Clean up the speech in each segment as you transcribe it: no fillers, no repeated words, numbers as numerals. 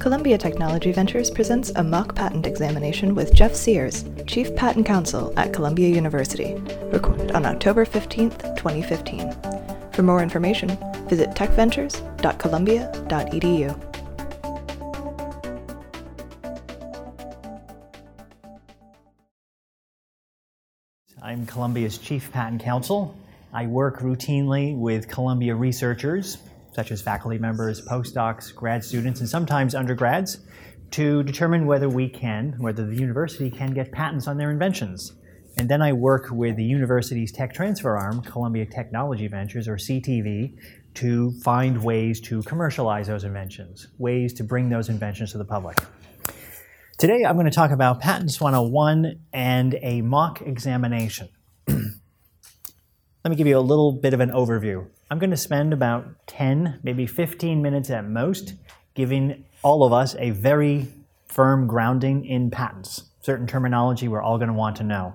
Columbia Technology Ventures presents a mock patent examination with Jeff Sears, Chief Patent Counsel at Columbia University, recorded on October 15, 2015. For more information, visit techventures.columbia.edu. I'm Columbia's Chief Patent Counsel. I work routinely with Columbia researchers, such as faculty members, postdocs, grad students, and sometimes undergrads, to determine whether the university can get patents on their inventions. And then I work with the university's tech transfer arm, Columbia Technology Ventures, or CTV, to find ways to commercialize those inventions, ways to bring those inventions to the public. Today I'm going to talk about Patents 101 and a mock examination. Let me give you a little bit of an overview. I'm going to spend about 10, maybe 15 minutes at most, giving all of us a very firm grounding in patents, certain terminology we're all going to want to know.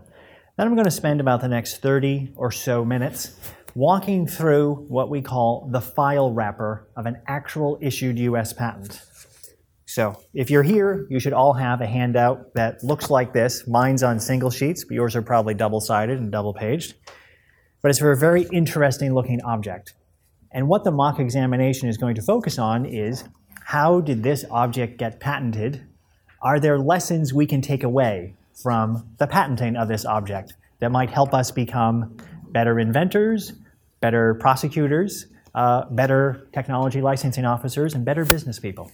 Then I'm going to spend about the next 30 or so minutes walking through what we call the file wrapper of an actual issued U.S. patent. So if you're here, you should all have a handout that looks like this. Mine's on single sheets, but yours are probably double-sided and double-paged. But it's for a very interesting-looking object. And what the mock examination is going to focus on is, how did this object get patented? Are there lessons we can take away from the patenting of this object that might help us become better inventors, better prosecutors, better technology licensing officers, and better business people?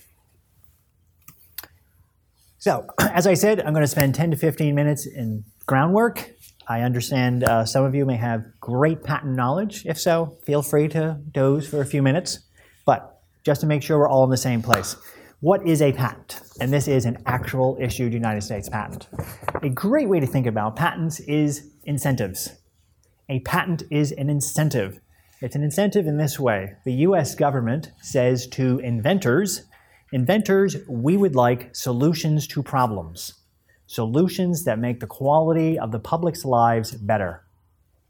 So, as I said, I'm going to spend 10 to 15 minutes in groundwork. I understand some of you may have great patent knowledge. If so, feel free to doze for a few minutes. But just to make sure we're all in the same place, what is a patent? And this is an actual issued United States patent. A great way to think about patents is incentives. A patent is an incentive. It's an incentive in this way. The U.S. government says to inventors, we would like solutions to problems, solutions that make the quality of the public's lives better.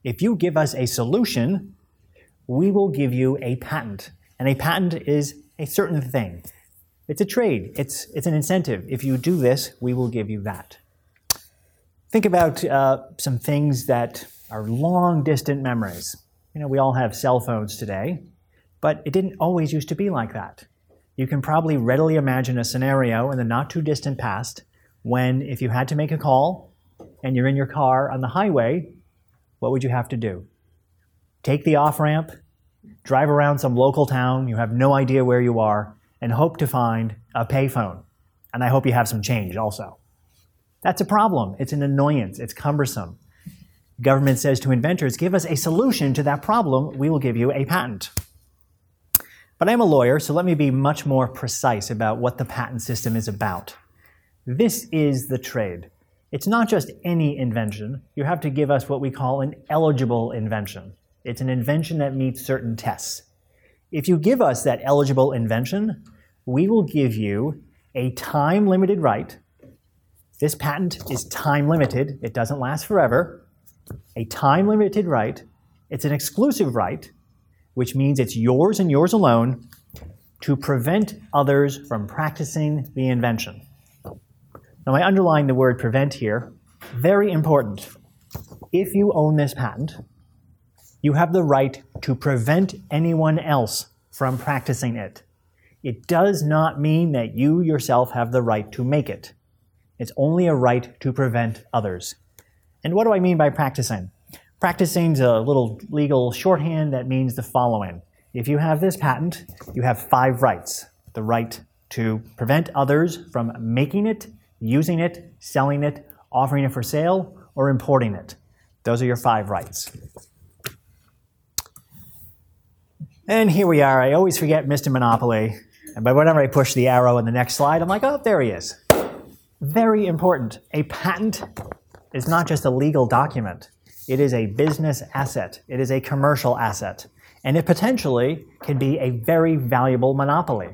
If you give us a solution, we will give you a patent. And a patent is a certain thing. It's a trade. It's an incentive. If you do this, we will give you that. Think about some things that are long distant memories. You know, we all have cell phones today, but it didn't always used to be like that. You can probably readily imagine a scenario in the not too distant past when, if you had to make a call and you're in your car on the highway, what would you have to do? Take the off-ramp, drive around some local town, you have no idea where you are, and hope to find a payphone. And I hope you have some change also. That's a problem. It's an annoyance. It's cumbersome. Government says to inventors, give us a solution to that problem. We will give you a patent. But I'm a lawyer, so let me be much more precise about what the patent system is about. This is the trade. It's not just any invention. You have to give us what we call an eligible invention. It's an invention that meets certain tests. If you give us that eligible invention, we will give you a time-limited right. This patent is time-limited. It doesn't last forever. A time-limited right. It's an exclusive right, which means it's yours and yours alone, to prevent others from practicing the invention. Now, I underline the word prevent here. Very important. If you own this patent, you have the right to prevent anyone else from practicing it. It does not mean that you yourself have the right to make it. It's only a right to prevent others. And what do I mean by practicing? Practicing is a little legal shorthand that means the following. If you have this patent, you have 5 rights. The right to prevent others from making it, using it, selling it, offering it for sale, or importing it. Those are your 5 rights. And here we are. I always forget Mr. Monopoly. But whenever I push the arrow in the next slide, I'm like, oh, there he is. Very important. A patent is not just a legal document. It is a business asset. It is a commercial asset. And it potentially can be a very valuable monopoly.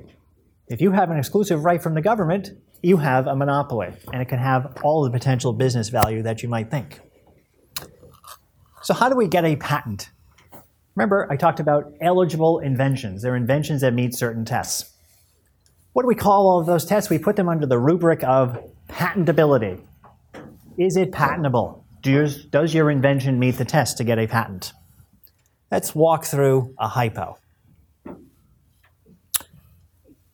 If you have an exclusive right from the government, you have a monopoly, and it can have all the potential business value that you might think. So how do we get a patent? Remember, I talked about eligible inventions. They're inventions that meet certain tests. What do we call all of those tests? We put them under the rubric of patentability. Is it patentable? Does your invention meet the test to get a patent? Let's walk through a hypo.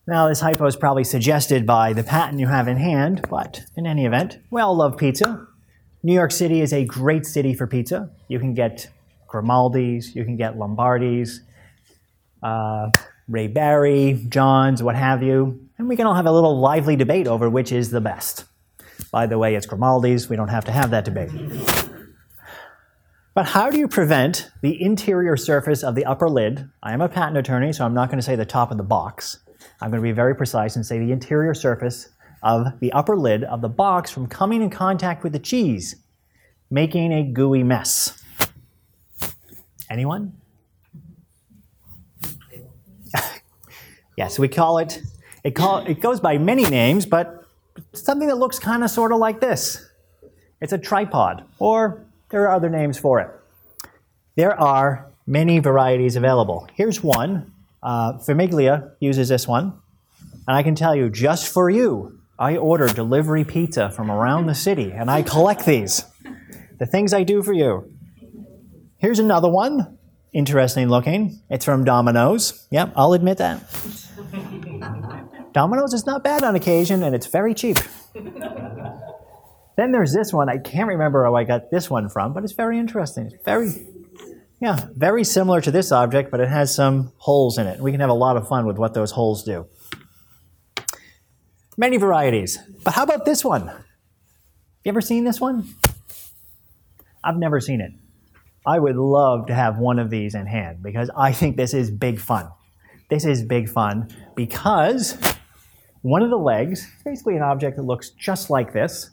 Now, this hypo is probably suggested by the patent you have in hand, but in any event, we all love pizza. New York City is a great city for pizza. You can get Grimaldi's, you can get Lombardi's, Ray Barry, John's, what have you. And we can all have a little lively debate over which is the best. By the way, it's Grimaldi's. We don't have to have that debate. But how do you prevent the interior surface of the upper lid? I am a patent attorney, so I'm not going to say the top of the box. I'm going to be very precise and say the interior surface of the upper lid of the box from coming in contact with the cheese, making a gooey mess. Anyone? Yes, we call it, it goes by many names, but something that looks kind of sort of like this. It's a tripod, or there are other names for it. There are many varieties available. Here's one. Famiglia uses this one. And I can tell you, just for you, I order delivery pizza from around the city, and I collect these. The things I do for you. Here's another one. Interesting looking. It's from Domino's. Yep, I'll admit that. Domino's is not bad on occasion, and it's very cheap. Then there's this one. I can't remember how I got this one from, but it's very interesting. It's very similar to this object, but it has some holes in it. We can have a lot of fun with what those holes do. Many varieties. But how about this one? You ever seen this one? I've never seen it. I would love to have one of these in hand because I think this is big fun. This is big fun because one of the legs, basically an object that looks just like this,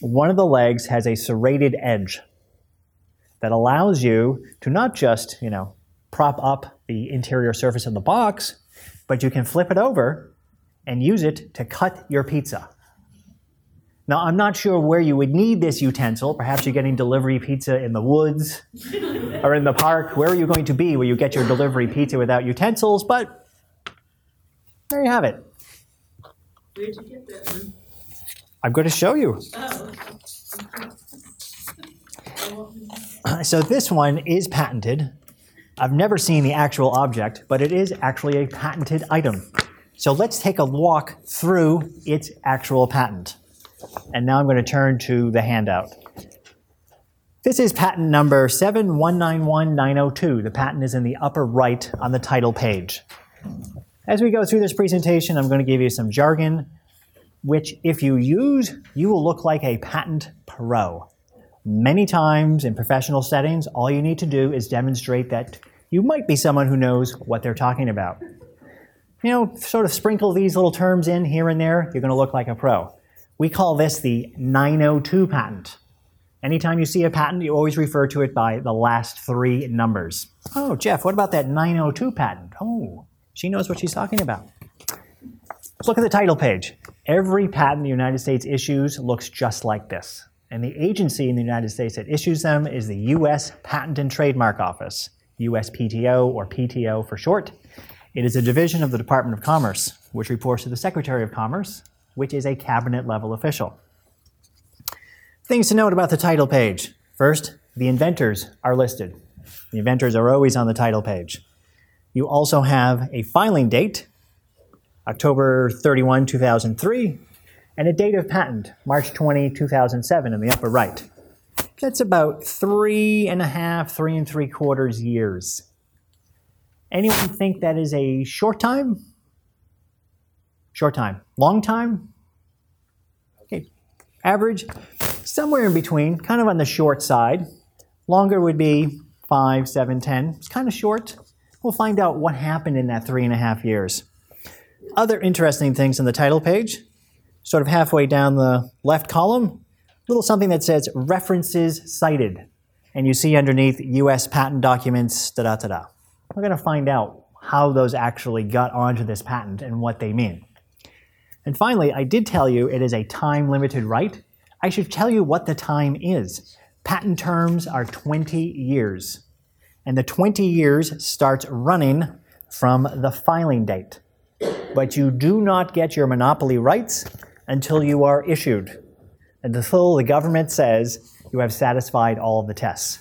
one of the legs has a serrated edge that allows you to not just, prop up the interior surface of the box, but you can flip it over and use it to cut your pizza. Now, I'm not sure where you would need this utensil. Perhaps you're getting delivery pizza in the woods or in the park. Where are you going to be where you get your delivery pizza without utensils? But there you have it. Where'd you get that one? I'm going to show you. Oh. So this one is patented. I've never seen the actual object, but it is actually a patented item. So let's take a walk through its actual patent. And now I'm going to turn to the handout. This is patent number 7191902. The patent is in the upper right on the title page. As we go through this presentation, I'm going to give you some jargon, which if you use, you will look like a patent pro. Many times in professional settings, all you need to do is demonstrate that you might be someone who knows what they're talking about. Sort of sprinkle these little terms in here and there, you're going to look like a pro. We call this the 902 patent. Anytime you see a patent, you always refer to it by the last three numbers. Oh, Jeff, what about that 902 patent? Oh, she knows what she's talking about. Let's look at the title page. Every patent the United States issues looks just like this. And the agency in the United States that issues them is the U.S. Patent and Trademark Office, USPTO or PTO for short. It is a division of the Department of Commerce, which reports to the Secretary of Commerce, which is a cabinet-level official. Things to note about the title page. First, the inventors are listed. The inventors are always on the title page. You also have a filing date, October 31, 2003, and a date of patent, March 20, 2007, in the upper right. That's about 3 and a half, 3 and 3/4 years. Anyone think that is a short time? Short time. Long time? Okay. Average? Somewhere in between, kind of on the short side. Longer would be 5, 7, 10. It's kind of short. We'll find out what happened in that 3 and a half years. Other interesting things on the title page. Sort of halfway down the left column, a little something that says references cited. And you see underneath U.S. patent documents, da-da-da-da. We're going to find out how those actually got onto this patent and what they mean. And finally, I did tell you it is a time-limited right. I should tell you what the time is. Patent terms are 20 years, and the 20 years starts running from the filing date. But you do not get your monopoly rights until you are issued, until the government says you have satisfied all of the tests.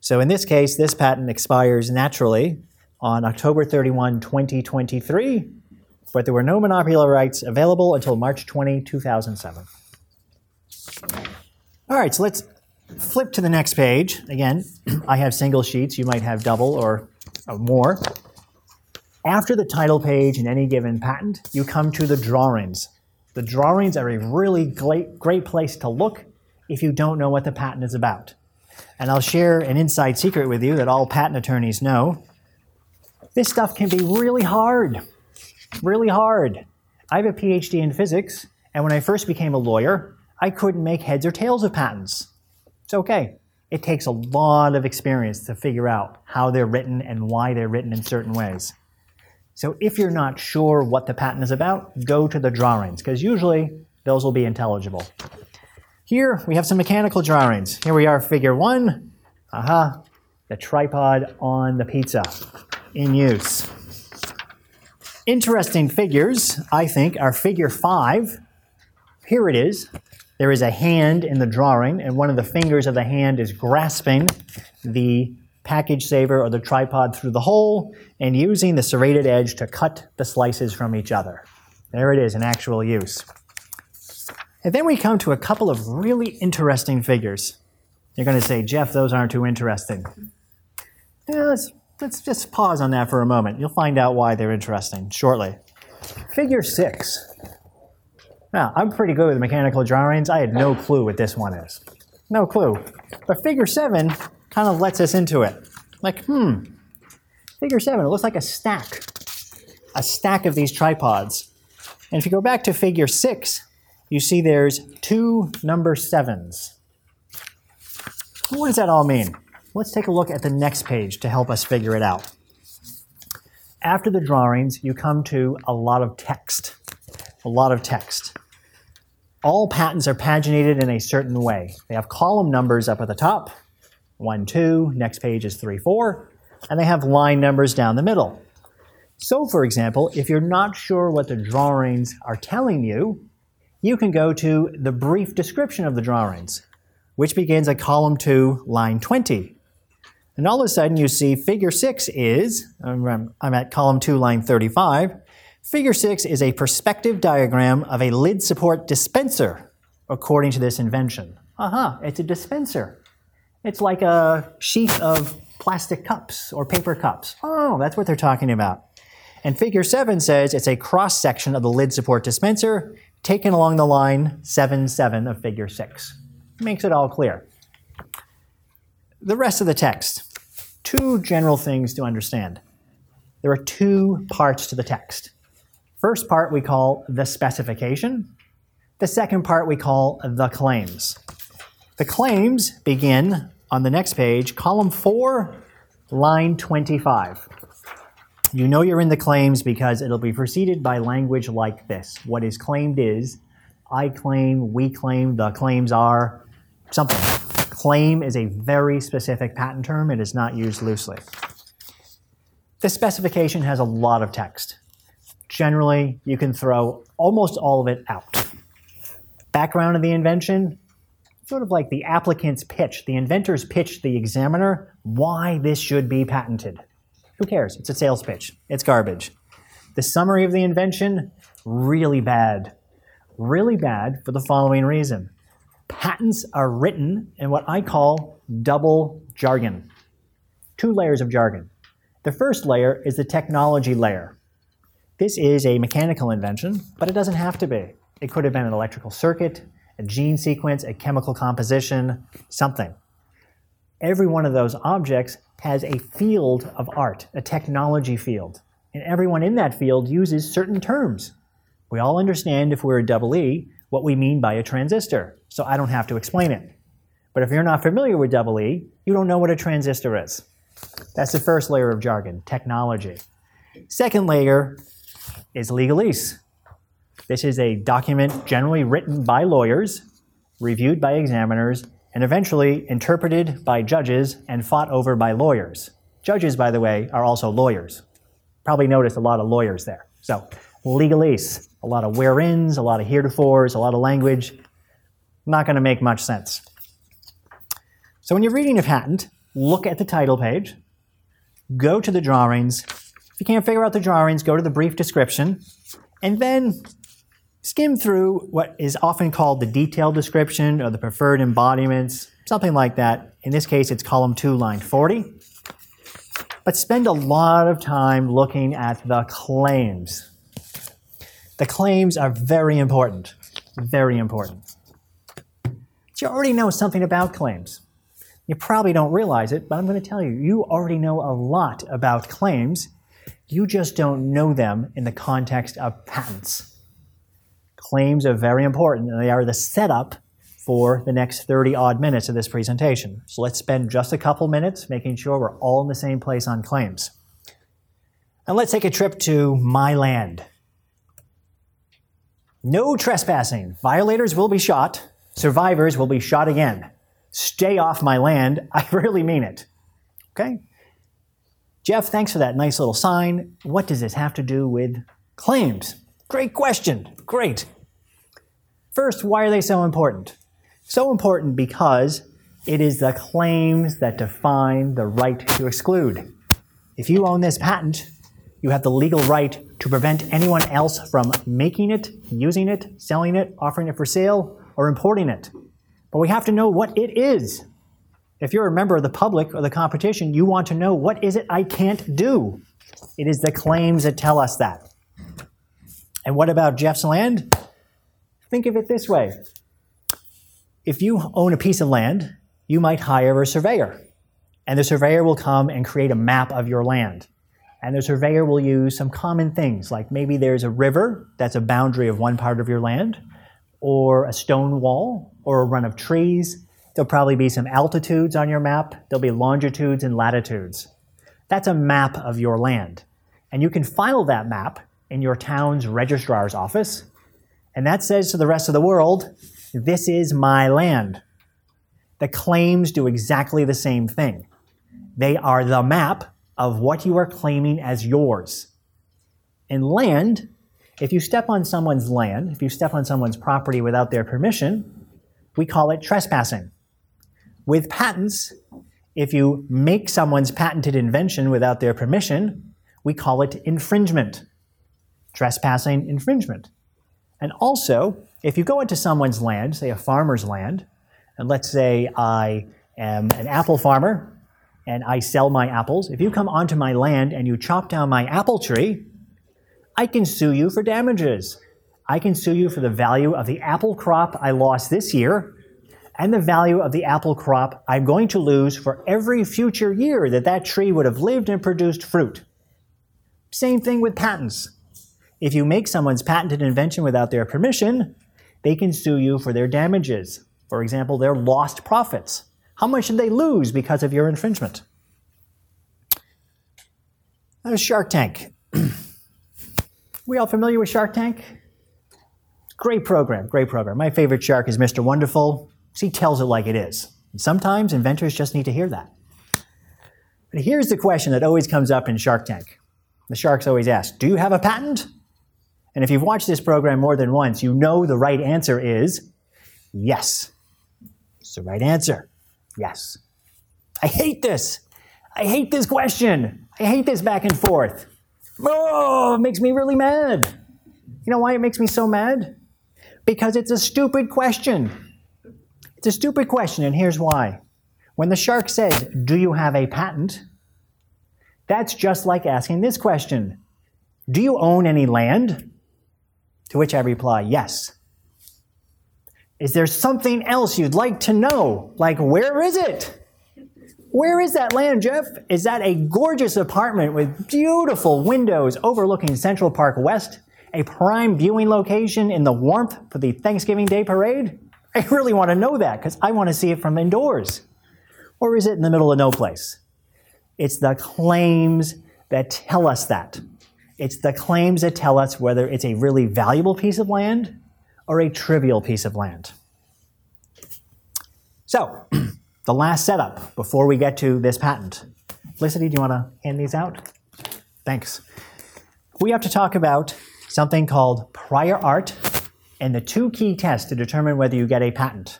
So in this case, this patent expires naturally on October 31, 2023, but there were no monopoly rights available until March 20, 2007. All right, so let's flip to the next page. Again, I have single sheets. You might have double or more. After the title page in any given patent, you come to the drawings. The drawings are a really great place to look if you don't know what the patent is about. And I'll share an inside secret with you that all patent attorneys know. This stuff can be really hard, really hard. I have a PhD in physics, and when I first became a lawyer, I couldn't make heads or tails of patents. It's okay. It takes a lot of experience to figure out how they're written and why they're written in certain ways. So if you're not sure what the patent is about, go to the drawings, because usually those will be intelligible. Here we have some mechanical drawings. Here we are, figure one. Aha, the tripod on the pizza in use. Interesting figures, I think, are figure five. Here it is. There is a hand in the drawing, and one of the fingers of the hand is grasping the package saver or the tripod through the hole and using the serrated edge to cut the slices from each other. There it is in actual use. And then we come to a couple of really interesting figures. You're going to say, Jeff, those aren't too interesting. Yeah, let's just pause on that for a moment. You'll find out why they're interesting shortly. Figure six. Now, I'm pretty good with mechanical drawings. I had no clue what this one is. No clue. But figure seven kind of lets us into it. Like, figure seven, it looks like a stack of these tripods. And if you go back to figure six, you see there's two number sevens. What does that all mean? Let's take a look at the next page to help us figure it out. After the drawings, you come to a lot of text. A lot of text. All patents are paginated in a certain way. They have column numbers up at the top, 1, 2, next page is 3, 4, and they have line numbers down the middle. So, for example, if you're not sure what the drawings are telling you, you can go to the brief description of the drawings, which begins at column 2, line 20. And all of a sudden you see figure 6 is, I'm at column 2, line 35, Figure 6 is a perspective diagram of a lid support dispenser, according to this invention. It's a dispenser. It's like a sheath of plastic cups or paper cups. Oh, that's what they're talking about. And figure 7 says it's a cross-section of the lid support dispenser taken along the line 7, 7 of figure 6. Makes it all clear. The rest of the text. Two general things to understand. There are two parts to the text. First part we call the specification. The second part we call the claims. The claims begin on the next page, column 4, line 25. You know you're in the claims because it'll be preceded by language like this. What is claimed is, I claim, we claim, the claims are, something. Claim is a very specific patent term. It is not used loosely. The specification has a lot of text. Generally, you can throw almost all of it out. Background of the invention, sort of like the applicant's pitch. The inventor's pitch, the examiner, why this should be patented. Who cares? It's a sales pitch. It's garbage. The summary of the invention, really bad. Really bad for the following reason. Patents are written in what I call double jargon. Two layers of jargon. The first layer is the technology layer. This is a mechanical invention, but it doesn't have to be. It could have been an electrical circuit, a gene sequence, a chemical composition, something. Every one of those objects has a field of art, a technology field, and everyone in that field uses certain terms. We all understand, if we're a double E, what we mean by a transistor, so I don't have to explain it. But if you're not familiar with double E, you don't know what a transistor is. That's the first layer of jargon, technology. Second layer is legalese. This is a document generally written by lawyers, reviewed by examiners, and eventually interpreted by judges and fought over by lawyers. Judges, by the way, are also lawyers. Probably noticed a lot of lawyers there. So, legalese, a lot of where-ins, a lot of heretofores, a lot of language. Not going to make much sense. So when you're reading a patent, look at the title page, go to the drawings. If you can't figure out the drawings, go to the brief description, and then skim through what is often called the detailed description or the preferred embodiments, something like that. In this case, it's column 2, line 40. But spend a lot of time looking at the claims. The claims are very important, very important. But you already know something about claims. You probably don't realize it, but I'm going to tell you, you already know a lot about claims. You just don't know them in the context of patents. Claims are very important, and they are the setup for the next 30-odd minutes of this presentation. So let's spend just a couple minutes making sure we're all in the same place on claims. And let's take a trip to my land. No trespassing. Violators will be shot. Survivors will be shot again. Stay off my land. I really mean it. Okay? Jeff, thanks for that nice little sign. What does this have to do with claims? Great question. Great. First, why are they so important? So important because it is the claims that define the right to exclude. If you own this patent, you have the legal right to prevent anyone else from making it, using it, selling it, offering it for sale, or importing it. But we have to know what it is. If you're a member of the public or the competition, you want to know, what is it I can't do? It is the claims that tell us that. And what about Jeff's land? Think of it this way. If you own a piece of land, you might hire a surveyor. And the surveyor will come and create a map of your land. And the surveyor will use some common things, like maybe there's a river that's a boundary of one part of your land, or a stone wall, or a run of trees. There'll probably be some altitudes on your map. There'll be longitudes and latitudes. That's a map of your land. And you can file that map in your town's registrar's office. And that says to the rest of the world, this is my land. The claims do exactly the same thing. They are the map of what you are claiming as yours. And land, if you step on someone's land, if you step on someone's property without their permission, we call it trespassing. With patents, if you make someone's patented invention without their permission, we call it infringement. Trespassing, infringement. And also, if you go into someone's land, say a farmer's land, and let's say I am an apple farmer and I sell my apples, if you come onto my land and you chop down my apple tree, I can sue you for damages. I can sue you for the value of the apple crop I lost this year and the value of the apple crop I'm going to lose for every future year that that tree would have lived and produced fruit. Same thing with patents. If you make someone's patented invention without their permission, they can sue you for their damages. For example, their lost profits. How much did they lose because of your infringement? That was Shark Tank. We all familiar with Shark Tank? Great program, great program. My favorite shark is Mr. Wonderful. He tells it like it is. And sometimes inventors just need to hear that. But here's the question that always comes up in Shark Tank. The sharks always ask, do you have a patent? And if you've watched this program more than once, you know the right answer is yes. It's the right answer. Yes. I hate this. I hate this question. I hate this back and forth. Oh, it makes me really mad. You know why it makes me so mad? Because it's a stupid question. It's a stupid question, and here's why. When the shark says, do you have a patent? That's just like asking this question. Do you own any land? To which I reply, yes. Is there something else you'd like to know? Like, where is it? Where is that land, Jeff? Is that a gorgeous apartment with beautiful windows overlooking Central Park West? A prime viewing location in the warmth for the Thanksgiving Day parade? I really want to know that because I want to see it from indoors. Or is it in the middle of no place? It's the claims that tell us that. It's the claims that tell us whether it's a really valuable piece of land or a trivial piece of land. So, the last setup before we get to this patent. Felicity, do you want to hand these out? Thanks. We have to talk about something called prior art and the two key tests to determine whether you get a patent.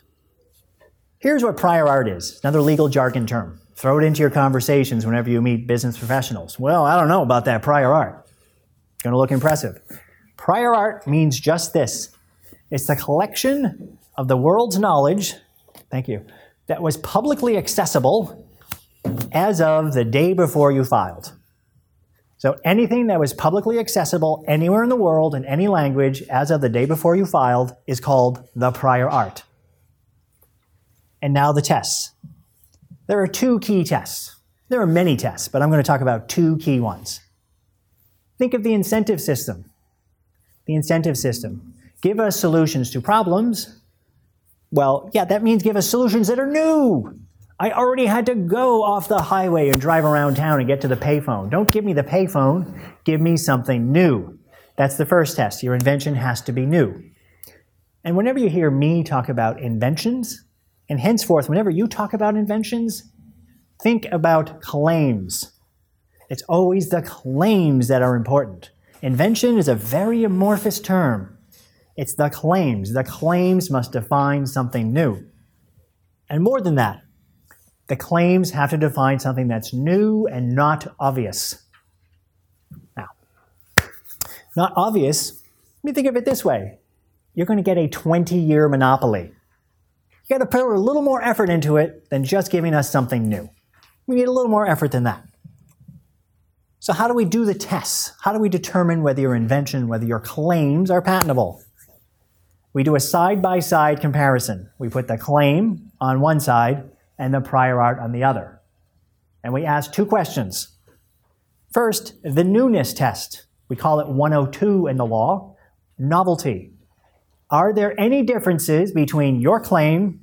Here's what prior art is, another legal jargon term. Throw it into your conversations whenever you meet business professionals. Well, I don't know about that prior art. It's going to look impressive. Prior art means just this. It's the collection of the world's knowledge, thank you, that was publicly accessible as of the day before you filed. So anything that was publicly accessible anywhere in the world in any language as of the day before you filed is called the prior art. And now the tests. There are two key tests. There are many tests, but I'm going to talk about two key ones. Think of the incentive system. The incentive system. Give us solutions to problems. Well, yeah, that means give us solutions that are new. I already had to go off the highway and drive around town and get to the payphone. Don't give me the payphone. Give me something new. That's the first test. Your invention has to be new. And whenever you hear me talk about inventions, and henceforth, whenever you talk about inventions, think about claims. It's always the claims that are important. Invention is a very amorphous term. It's the claims. The claims must define something new. And more than that, the claims have to define something that's new and not obvious. Now, not obvious, let me think of it this way. You're going to get a 20-year monopoly. You got to put a little more effort into it than just giving us something new. We need a little more effort than that. So how do we do the tests? How do we determine whether your invention, whether your claims are patentable? We do a side-by-side comparison. We put the claim on one side and the prior art on the other. And we ask two questions. First, the newness test. We call it 102 in the law, novelty. Are there any differences between your claim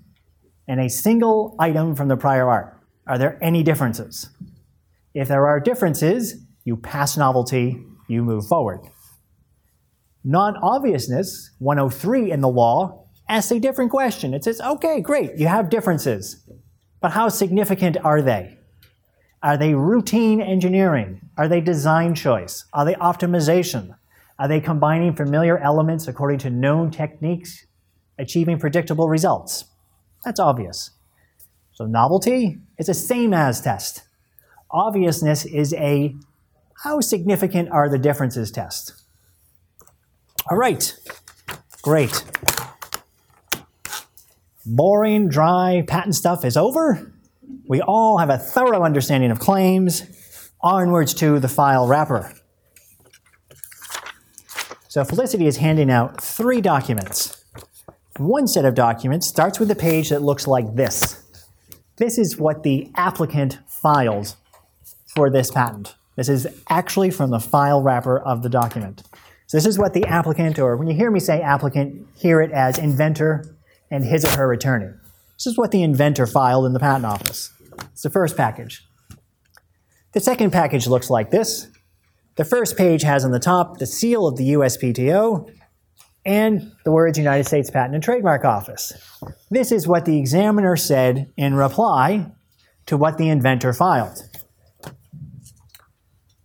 and a single item from the prior art? Are there any differences? If there are differences, you pass novelty, you move forward. Non-obviousness, 103 in the law, asks a different question. It says, okay, great, you have differences, but how significant are they? Are they routine engineering? Are they design choice? Are they optimization? Are they combining familiar elements according to known techniques, achieving predictable results? That's obvious. So novelty is a same as test. Obviousness is a how significant are the differences test. All right, great. Boring, dry patent stuff is over. We all have a thorough understanding of claims. Onwards to the file wrapper. So Felicity is handing out three documents. One set of documents starts with a page that looks like this. This is what the applicant filed for this patent. This is actually from the file wrapper of the document. So this is what the applicant, or when you hear me say applicant, hear it as inventor and his or her attorney. This is what the inventor filed in the patent office. It's the first package. The second package looks like this. The first page has on the top the seal of the USPTO and the words United States Patent and Trademark Office. This is what the examiner said in reply to what the inventor filed.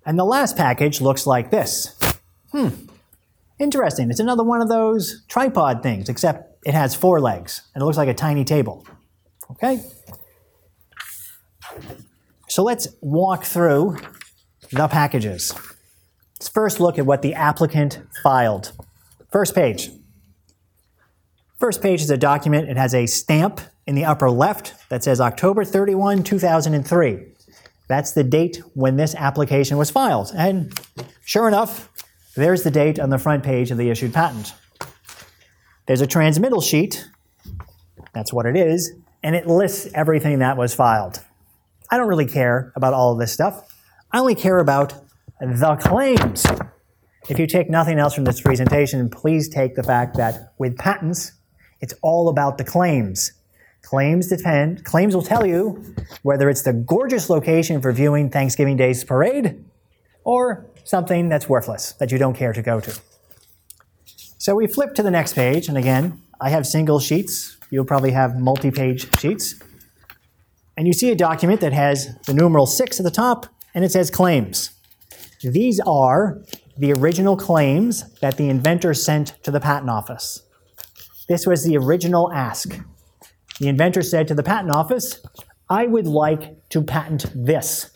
And the last package looks like this. Interesting. It's another one of those tripod things, except it has four legs, and it looks like a tiny table. Okay? So let's walk through the packages. Let's first look at what the applicant filed. First page. First page is a document. It has a stamp in the upper left that says October 31, 2003. That's the date when this application was filed. And sure enough, there's the date on the front page of the issued patent. There's a transmittal sheet. That's what it is. And it lists everything that was filed. I don't really care about all of this stuff. I only care about the claims. If you take nothing else from this presentation, please take the fact that with patents, it's all about the claims. Claims will tell you whether it's the gorgeous location for viewing Thanksgiving Day's parade or something that's worthless, that you don't care to go to. So we flip to the next page, and again, I have single sheets. You'll probably have multi-page sheets. And you see a document that has the numeral 6 at the top, and it says claims. These are the original claims that the inventor sent to the patent office. This was the original ask. The inventor said to the patent office, I would like to patent this.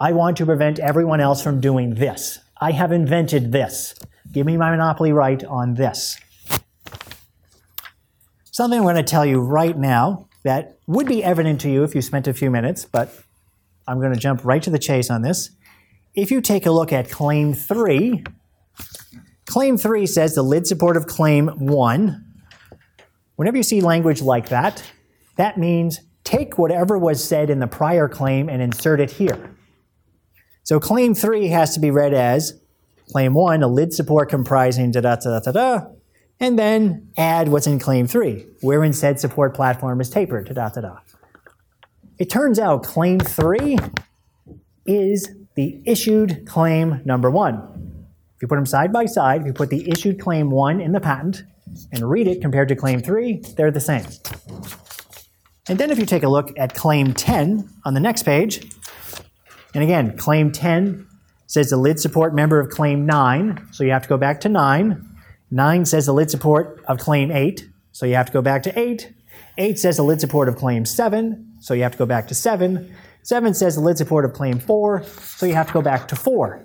I want to prevent everyone else from doing this. I have invented this. Give me my monopoly right on this. Something I'm going to tell you right now that would be evident to you if you spent a few minutes, but I'm going to jump right to the chase on this. If you take a look at Claim 3, Claim 3 says the lid support of Claim 1. Whenever you see language like that, that means take whatever was said in the prior claim and insert it here. So Claim 3 has to be read as Claim 1, a lid support comprising da-da-da-da-da, and then add what's in Claim 3, wherein said support platform is tapered, da-da-da-da. It turns out Claim 3 is the issued claim number 1. If you put them side by side, if you put the issued claim 1 in the patent and read it compared to Claim 3, they're the same. And then if you take a look at Claim 10 on the next page, and again, Claim 10 says the lid support member of Claim 9, so you have to go back to 9. 9 says the lid support of Claim 8, so you have to go back to 8. 8 says the lid support of Claim 7, so you have to go back to 7. 7 says the lid support of Claim 4, so you have to go back to 4.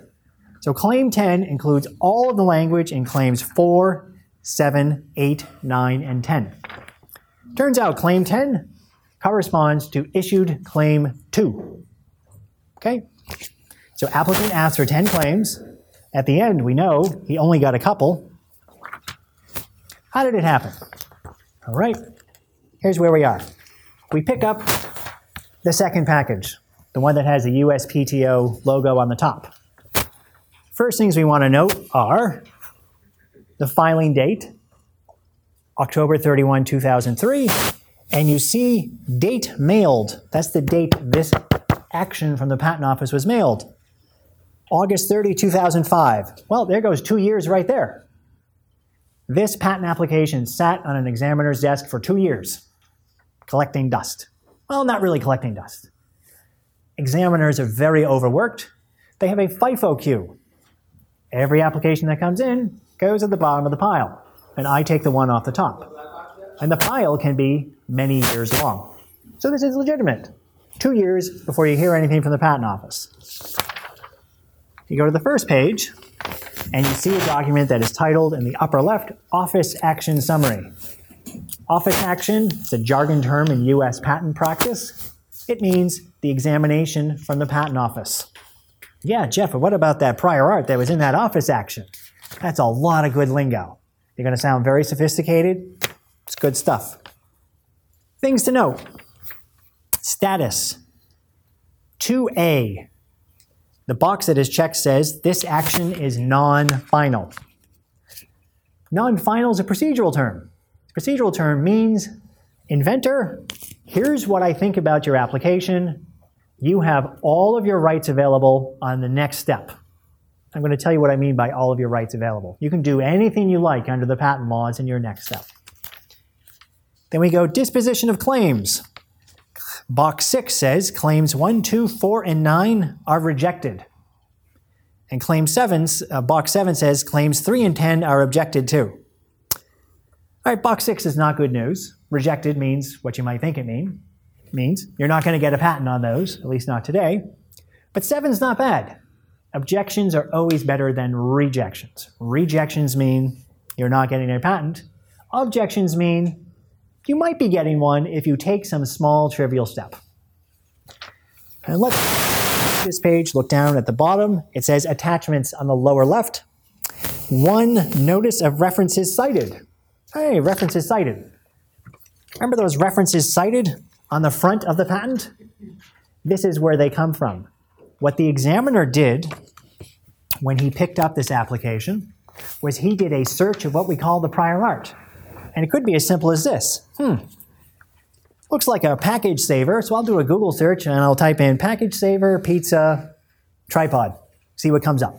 So Claim 10 includes all of the language in Claims 4, 7, 8, 9, and 10. Turns out Claim 10 corresponds to issued Claim 2. Okay? So applicant asked for 10 claims. At the end, we know he only got a couple. How did it happen? All right, here's where we are. We pick up the second package, the one that has the USPTO logo on the top. First things we want to note are the filing date, October 31, 2003, and you see date mailed. That's the date this action from the patent office was mailed. August 30, 2005. Well, there goes 2 years right there. This patent application sat on an examiner's desk for 2 years, collecting dust. Well, not really collecting dust. Examiners are very overworked. They have a FIFO queue. Every application that comes in goes at the bottom of the pile, and I take the one off the top. And the pile can be many years long. So this is legitimate. 2 years before you hear anything from the patent office. You go to the first page, and you see a document that is titled, in the upper left, Office Action Summary. Office action, it's a jargon term in U.S. patent practice. It means the examination from the patent office. Yeah, Jeff, but what about that prior art that was in that office action? That's a lot of good lingo. You're going to sound very sophisticated. It's good stuff. Things to note. Status. 2A. The box that is checked says this action is non-final. Non-final is a procedural term. Procedural term means, inventor, here's what I think about your application. You have all of your rights available on the next step. I'm going to tell you what I mean by all of your rights available. You can do anything you like under the patent laws in your next step. Then we go disposition of claims. Box 6 says claims 1, 2, 4, and 9 are rejected. And claim 7, box 7 says claims 3 and 10 are objected to. All right, box 6 is not good news. Rejected means what you might think it means. You're not going to get a patent on those, at least not today. But 7's not bad. Objections are always better than rejections. Rejections mean you're not getting a patent. Objections mean you might be getting one if you take some small trivial step. And let's this page, look down at the bottom. It says attachments on the lower left. One, notice of references cited. Hey, references cited. Remember those references cited on the front of the patent? This is where they come from. What the examiner did when he picked up this application was he did a search of what we call the prior art. And it could be as simple as this. Looks like a package saver, so I'll do a Google search and I'll type in package saver, pizza, tripod, see what comes up.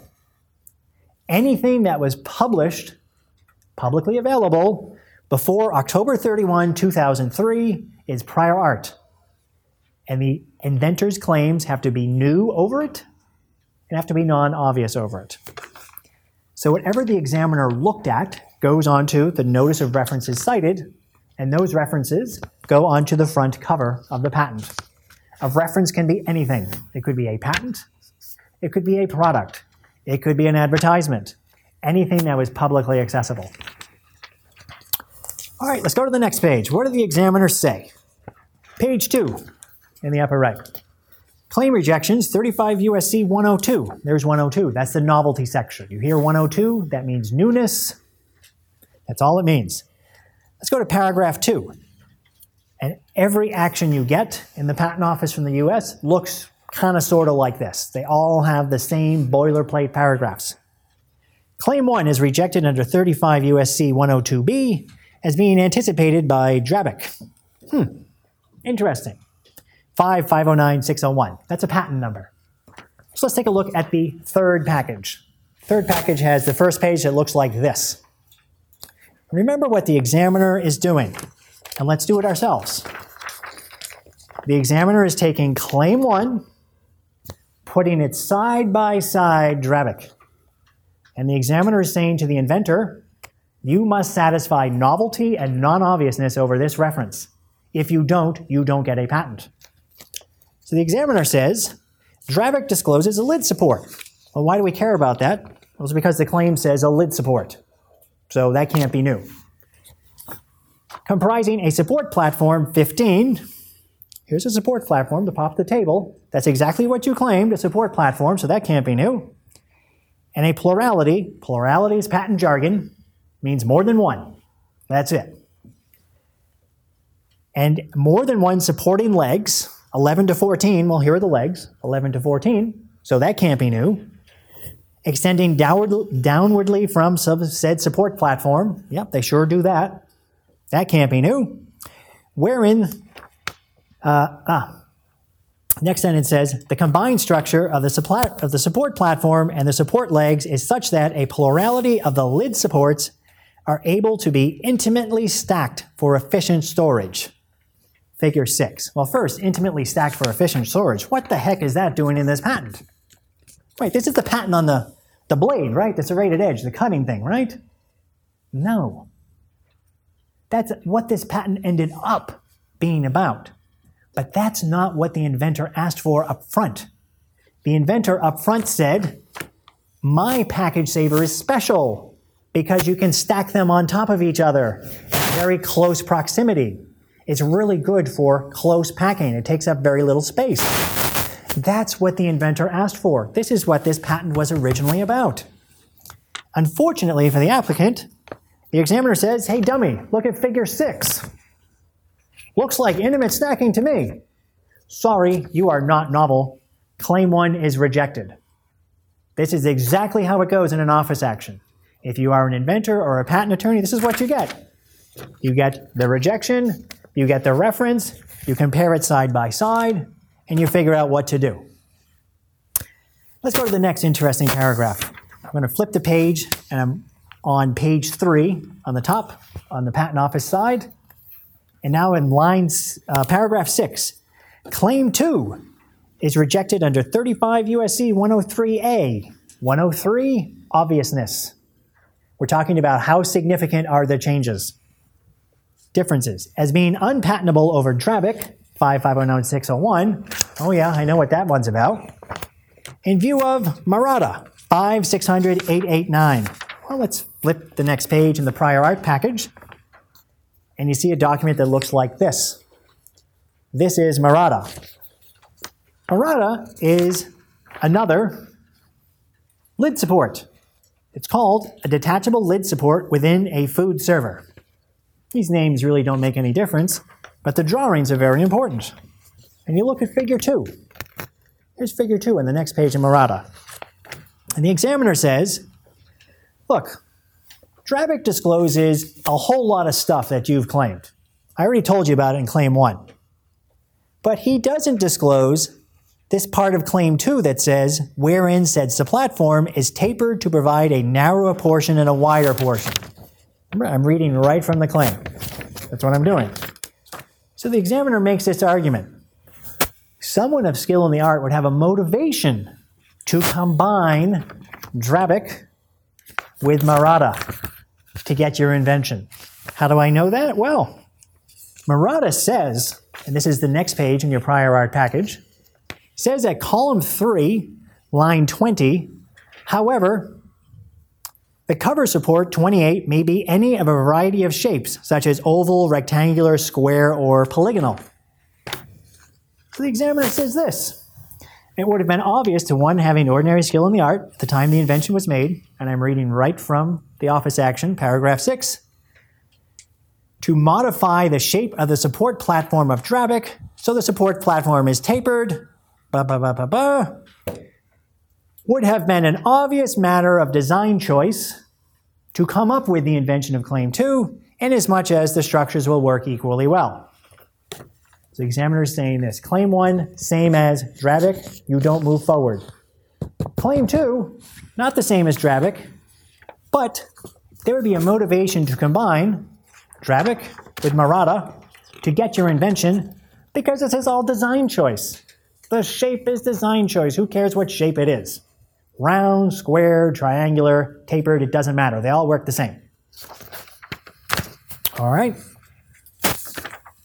anything that was published, publicly available, before October 31, 2003 is prior art. And the inventor's claims have to be new over it and have to be non-obvious over it. So whatever the examiner looked at goes onto the notice of references cited, and those references go onto the front cover of the patent. A reference can be anything. It could be a patent. It could be a product. It could be an advertisement. Anything that was publicly accessible. All right, let's go to the next page. What did the examiner say? Page 2 in the upper right. Claim rejections, 35 U.S.C. 102. There's 102. That's the novelty section. You hear 102, that means newness. That's all it means. Let's go to paragraph 2. And every action you get in the patent office from the U.S. looks kind of sort of like this. They all have the same boilerplate paragraphs. Claim 1 is rejected under 35 U.S.C. 102B as being anticipated by Drabic. Interesting. 5509601. That's a patent number. So let's take a look at the third package. Third package has the first page that looks like this. Remember what the examiner is doing, and let's do it ourselves. The examiner is taking claim 1, putting it side by side Drabic. And the examiner is saying to the inventor, you must satisfy novelty and non-obviousness over this reference. If you don't, you don't get a patent. So the examiner says, Drabic discloses a lid support. Well, why do we care about that? Well, it's because the claim says a lid support. So that can't be new. Comprising a support platform 15. Here's a support platform to pop the table. That's exactly what you claimed, a support platform, so that can't be new. And a plurality. Plurality is patent jargon. Means more than one. That's it. And more than one supporting legs, 11 to 14. Well, here are the legs, 11 to 14. So that can't be new. Extending downwardly from said support platform. Yep, they sure do that. That can't be new. Next sentence says, the combined structure of the support platform and the support legs is such that a plurality of the lid supports are able to be intimately stacked for efficient storage. Figure 6. Well, first, intimately stacked for efficient storage. What the heck is that doing in this patent? Wait, this is the patent on the blade, right? The serrated edge, the cutting thing, right? No. That's what this patent ended up being about. But that's not what the inventor asked for up front. The inventor up front said, my package saver is special because you can stack them on top of each other in very close proximity. It's really good for close packing. It takes up very little space. That's what the inventor asked for. This is what this patent was originally about. Unfortunately for the applicant, the examiner says, hey, dummy, look at figure 6. Looks like intimate stacking to me. Sorry, you are not novel. Claim 1 is rejected. This is exactly how it goes in an office action. If you are an inventor or a patent attorney, this is what you get. You get the rejection, you get the reference, you compare it side by side, and you figure out what to do. Let's go to the next interesting paragraph. I'm going to flip the page, and I'm on page 3 on the top, on the patent office side. And now in lines, paragraph 6, claim 2 is rejected under 35 U.S.C. 103A. 103, obviousness. We're talking about how significant are the changes. Differences as being unpatentable over Drabic 5509601. Oh yeah, I know what that one's about. In view of Murata 5600889. Well, let's flip the next page in the prior art package, and you see a document that looks like this. This is Murata. Murata is another lid support. It's called a detachable lid support within a food server. These names really don't make any difference, but the drawings are very important. And you look at figure 2. Here's figure 2 in the next page in Murata. And the examiner says, look, Drabic discloses a whole lot of stuff that you've claimed. I already told you about it in claim 1. But he doesn't disclose This part of Claim 2 that says, wherein said platform is tapered to provide a narrower portion and a wider portion. Remember, I'm reading right from the claim. That's what I'm doing. So the examiner makes this argument. Someone of skill in the art would have a motivation to combine Drabic with Murata to get your invention. How do I know that? Well, Murata says, and this is the next page in your prior art package, says at column 3, line 20, however, the cover support 28 may be any of a variety of shapes, such as oval, rectangular, square, or polygonal. So the examiner says this. It would have been obvious to one having ordinary skill in the art at the time the invention was made, and I'm reading right from the office action, paragraph 6, to modify the shape of the support platform of Drabic, so the support platform is tapered, would have been an obvious matter of design choice to come up with the invention of Claim 2, inasmuch as the structures will work equally well. So the examiner is saying this. Claim 1, same as Drabic, you don't move forward. Claim 2, not the same as Drabic, but there would be a motivation to combine Drabic with Murata to get your invention because this is all design choice. The shape is design choice. Who cares what shape it is? Round, square, triangular, tapered, it doesn't matter. They all work the same. All right.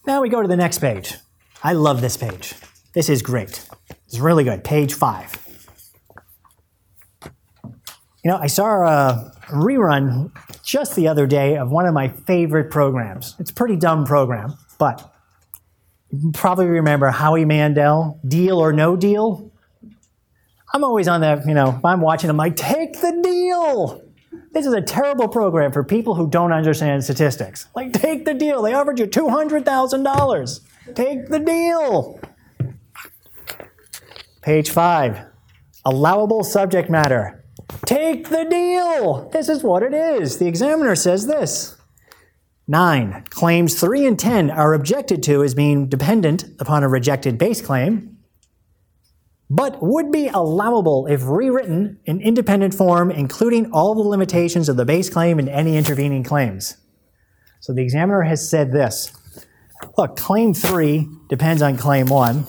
Now we go to the next page. I love this page. This is great. It's really good. Page 5. You know, I saw a rerun just the other day of one of my favorite programs. It's a pretty dumb program, but you probably remember Howie Mandel, Deal or No Deal. I'm always on that, you know, if I'm watching, I'm like, take the deal. This is a terrible program for people who don't understand statistics. Like, take the deal. They offered you $200,000. Take the deal. Page 5, allowable subject matter. Take the deal. This is what it is. The examiner says this. 9, claims 3 and 10 are objected to as being dependent upon a rejected base claim, but would be allowable if rewritten in independent form, including all the limitations of the base claim and any intervening claims. So the examiner has said this. Look, claim 3 depends on claim 1.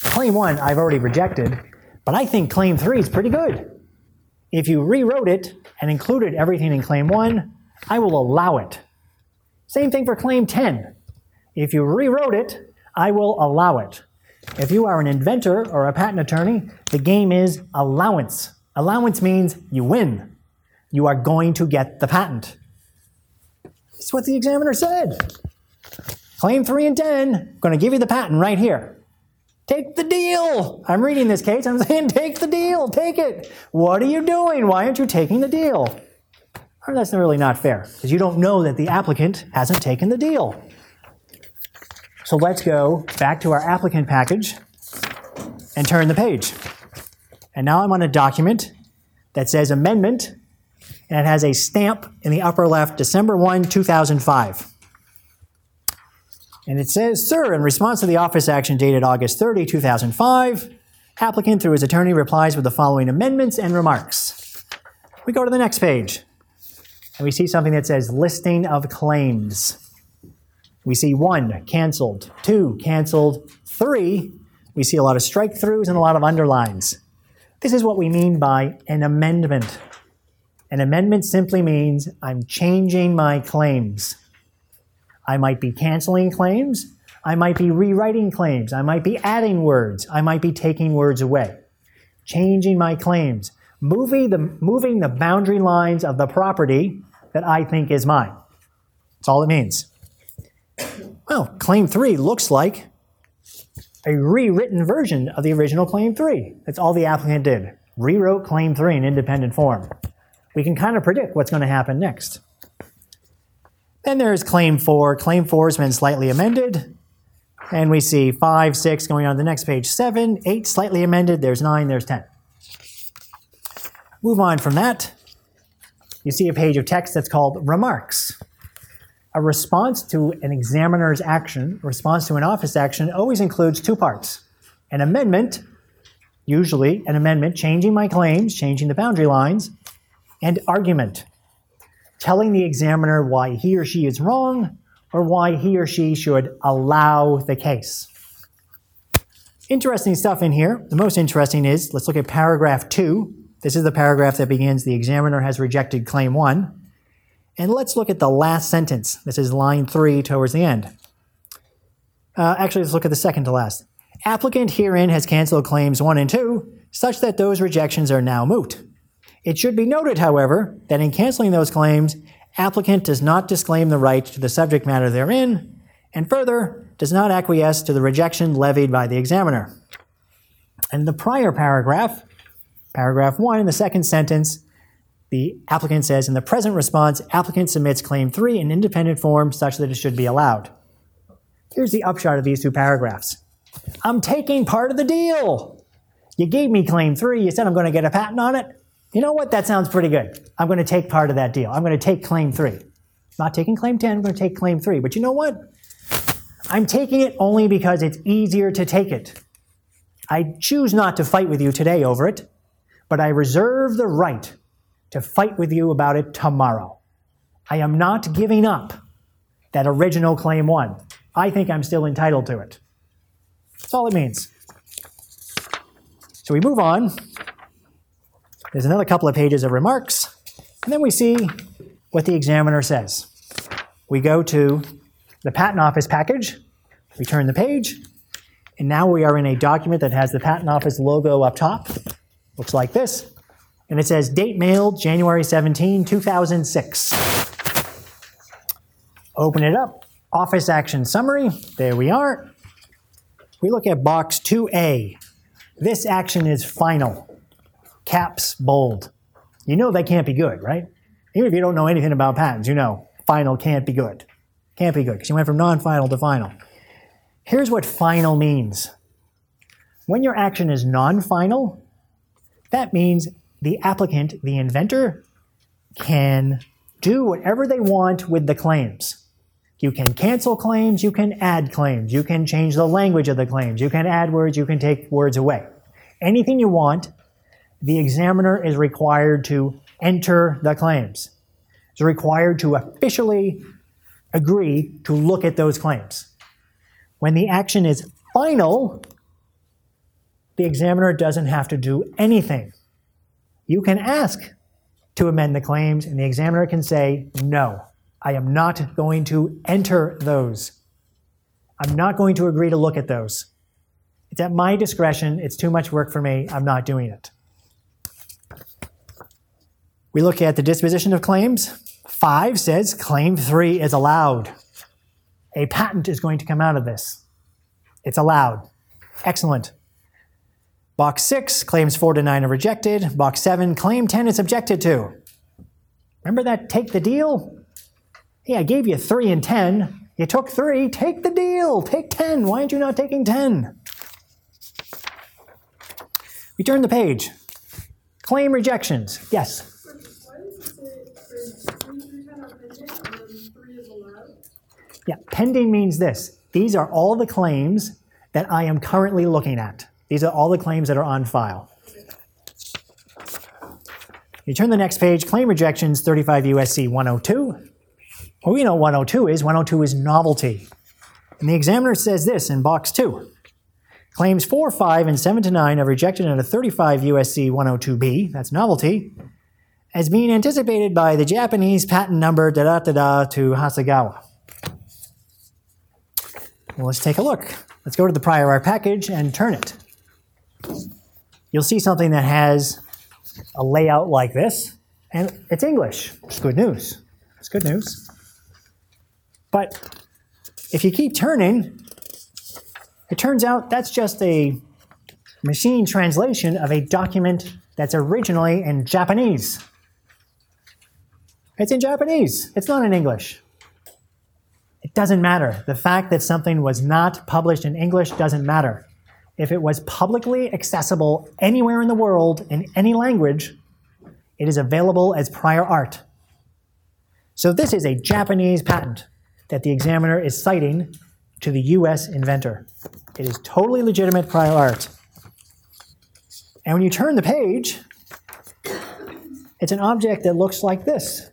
Claim 1 I've already rejected, but I think claim 3 is pretty good. If you rewrote it and included everything in claim 1, I will allow it. Same thing for Claim 10. If you rewrote it, I will allow it. If you are an inventor or a patent attorney, the game is allowance. Allowance means you win. You are going to get the patent. That's what the examiner said. Claim 3 and 10, I'm going to give you the patent right here. Take the deal. I'm reading this case. I'm saying take the deal. Take it. What are you doing? Why aren't you taking the deal? That's really not fair, because you don't know that the applicant hasn't taken the deal. So let's go back to our applicant package and turn the page. And now I'm on a document that says amendment, and it has a stamp in the upper left, December 1, 2005. And it says, sir, in response to the office action dated August 30, 2005, applicant through his attorney replies with the following amendments and remarks. We go to the next page. And we see something that says listing of claims. We see 1, canceled, 2, canceled, 3. We see a lot of strike-throughs and a lot of underlines. This is what we mean by an amendment. An amendment simply means I'm changing my claims. I might be canceling claims. I might be rewriting claims. I might be adding words. I might be taking words away. Changing my claims. Moving the boundary lines of the property that I think is mine. That's all it means. Well, Claim 3 looks like a rewritten version of the original Claim 3. That's all the applicant did. Rewrote Claim 3 in independent form. We can kind of predict what's going to happen next. Then there's Claim 4. Claim 4 has been slightly amended. And we see 5, 6 going on to the next page. 7, 8 slightly amended. There's 9, there's 10. Move on from that. You see a page of text that's called remarks. A response to an examiner's action, a response to an office action, always includes two parts. an amendment, usually an amendment, changing my claims, changing the boundary lines, and argument, telling the examiner why he or she is wrong or why he or she should allow the case. Interesting stuff in here. The most interesting is, let's look at paragraph 2. This is the paragraph that begins, the examiner has rejected claim 1. And let's look at the last sentence. This is line 3 towards the end. Actually, let's look at the second to last. Applicant herein has canceled claims 1 and 2, such that those rejections are now moot. It should be noted, however, that in canceling those claims, applicant does not disclaim the right to the subject matter therein, and further, does not acquiesce to the rejection levied by the examiner. And the prior paragraph, paragraph 1 in the second sentence, the applicant says, in the present response, applicant submits claim 3 in independent form such that it should be allowed. Here's the upshot of these two paragraphs. I'm taking part of the deal. You gave me claim 3. You said I'm going to get a patent on it. You know what? That sounds pretty good. I'm going to take part of that deal. I'm going to take claim 3. I'm not taking claim 10. I'm going to take claim 3. But you know what? I'm taking it only because it's easier to take it. I choose not to fight with you today over it, but I reserve the right to fight with you about it tomorrow. I am not giving up that original claim 1. I think I'm still entitled to it. That's all it means. So we move on. There's another couple of pages of remarks, and then we see what the examiner says. We go to the Patent Office package, we turn the page, and now we are in a document that has the Patent Office logo up top. Looks like this. And it says, date mailed January 17, 2006. Open it up. Office action summary. There we are. We look at box 2A. This action is final. Caps bold. You know that can't be good, right? Even if you don't know anything about patents, you know final can't be good. Can't be good, because you went from non-final to final. Here's what final means. When your action is non-final, that means the applicant, the inventor, can do whatever they want with the claims. You can cancel claims, you can add claims, you can change the language of the claims, you can add words, you can take words away. Anything you want, the examiner is required to enter the claims. It's required to officially agree to look at those claims. When the action is final, the examiner doesn't have to do anything. You can ask to amend the claims, and the examiner can say, no, I am not going to enter those. I'm not going to agree to look at those. It's at my discretion. It's too much work for me. I'm not doing it. We look at the disposition of claims. 5 says claim 3 is allowed. A patent is going to come out of this. It's allowed. Excellent. Box 6, claims 4 to 9 are rejected. Box 7, claim 10 is objected to. Remember that take the deal? Hey, I gave you 3 and 10. You took 3. Take the deal. Take 10. Why aren't you not taking 10? We turn the page. Claim rejections. Yes? Yeah, pending means this. These are all the claims that I am currently looking at. These are all the claims that are on file. You turn the next page, claim rejections, 35 USC 102. Well, we know 102 is. 102 is novelty. And the examiner says this in box 2. Claims 4, 5, and 7 to 9 are rejected under 35 USC 102B, that's novelty, as being anticipated by the Japanese patent number da-da-da-da to Hasegawa. Well, let's take a look. Let's go to the prior art package and turn it. You'll see something that has a layout like this, and it's English. It's good news. It's good news. But if you keep turning, it turns out that's just a machine translation of a document that's originally in Japanese. It's in Japanese. It's not in English. It doesn't matter. The fact that something was not published in English doesn't matter. If it was publicly accessible anywhere in the world in any language, it is available as prior art. So this is a Japanese patent that the examiner is citing to the U.S. inventor. It is totally legitimate prior art. And when you turn the page, it's an object that looks like this.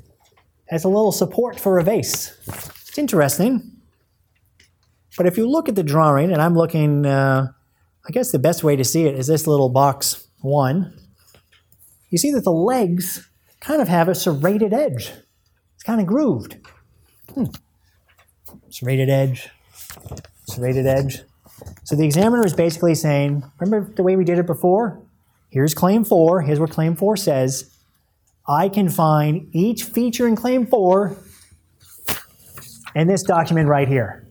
It's a little support for a vase. It's interesting. But if you look at the drawing, and I'm looking, I guess the best way to see it is this little box one. You see that the legs kind of have a serrated edge. It's kind of grooved. Serrated edge, serrated edge. So the examiner is basically saying, remember the way we did it before? Here's claim 4. Here's what claim 4 says. I can find each feature in claim 4 in this document right here.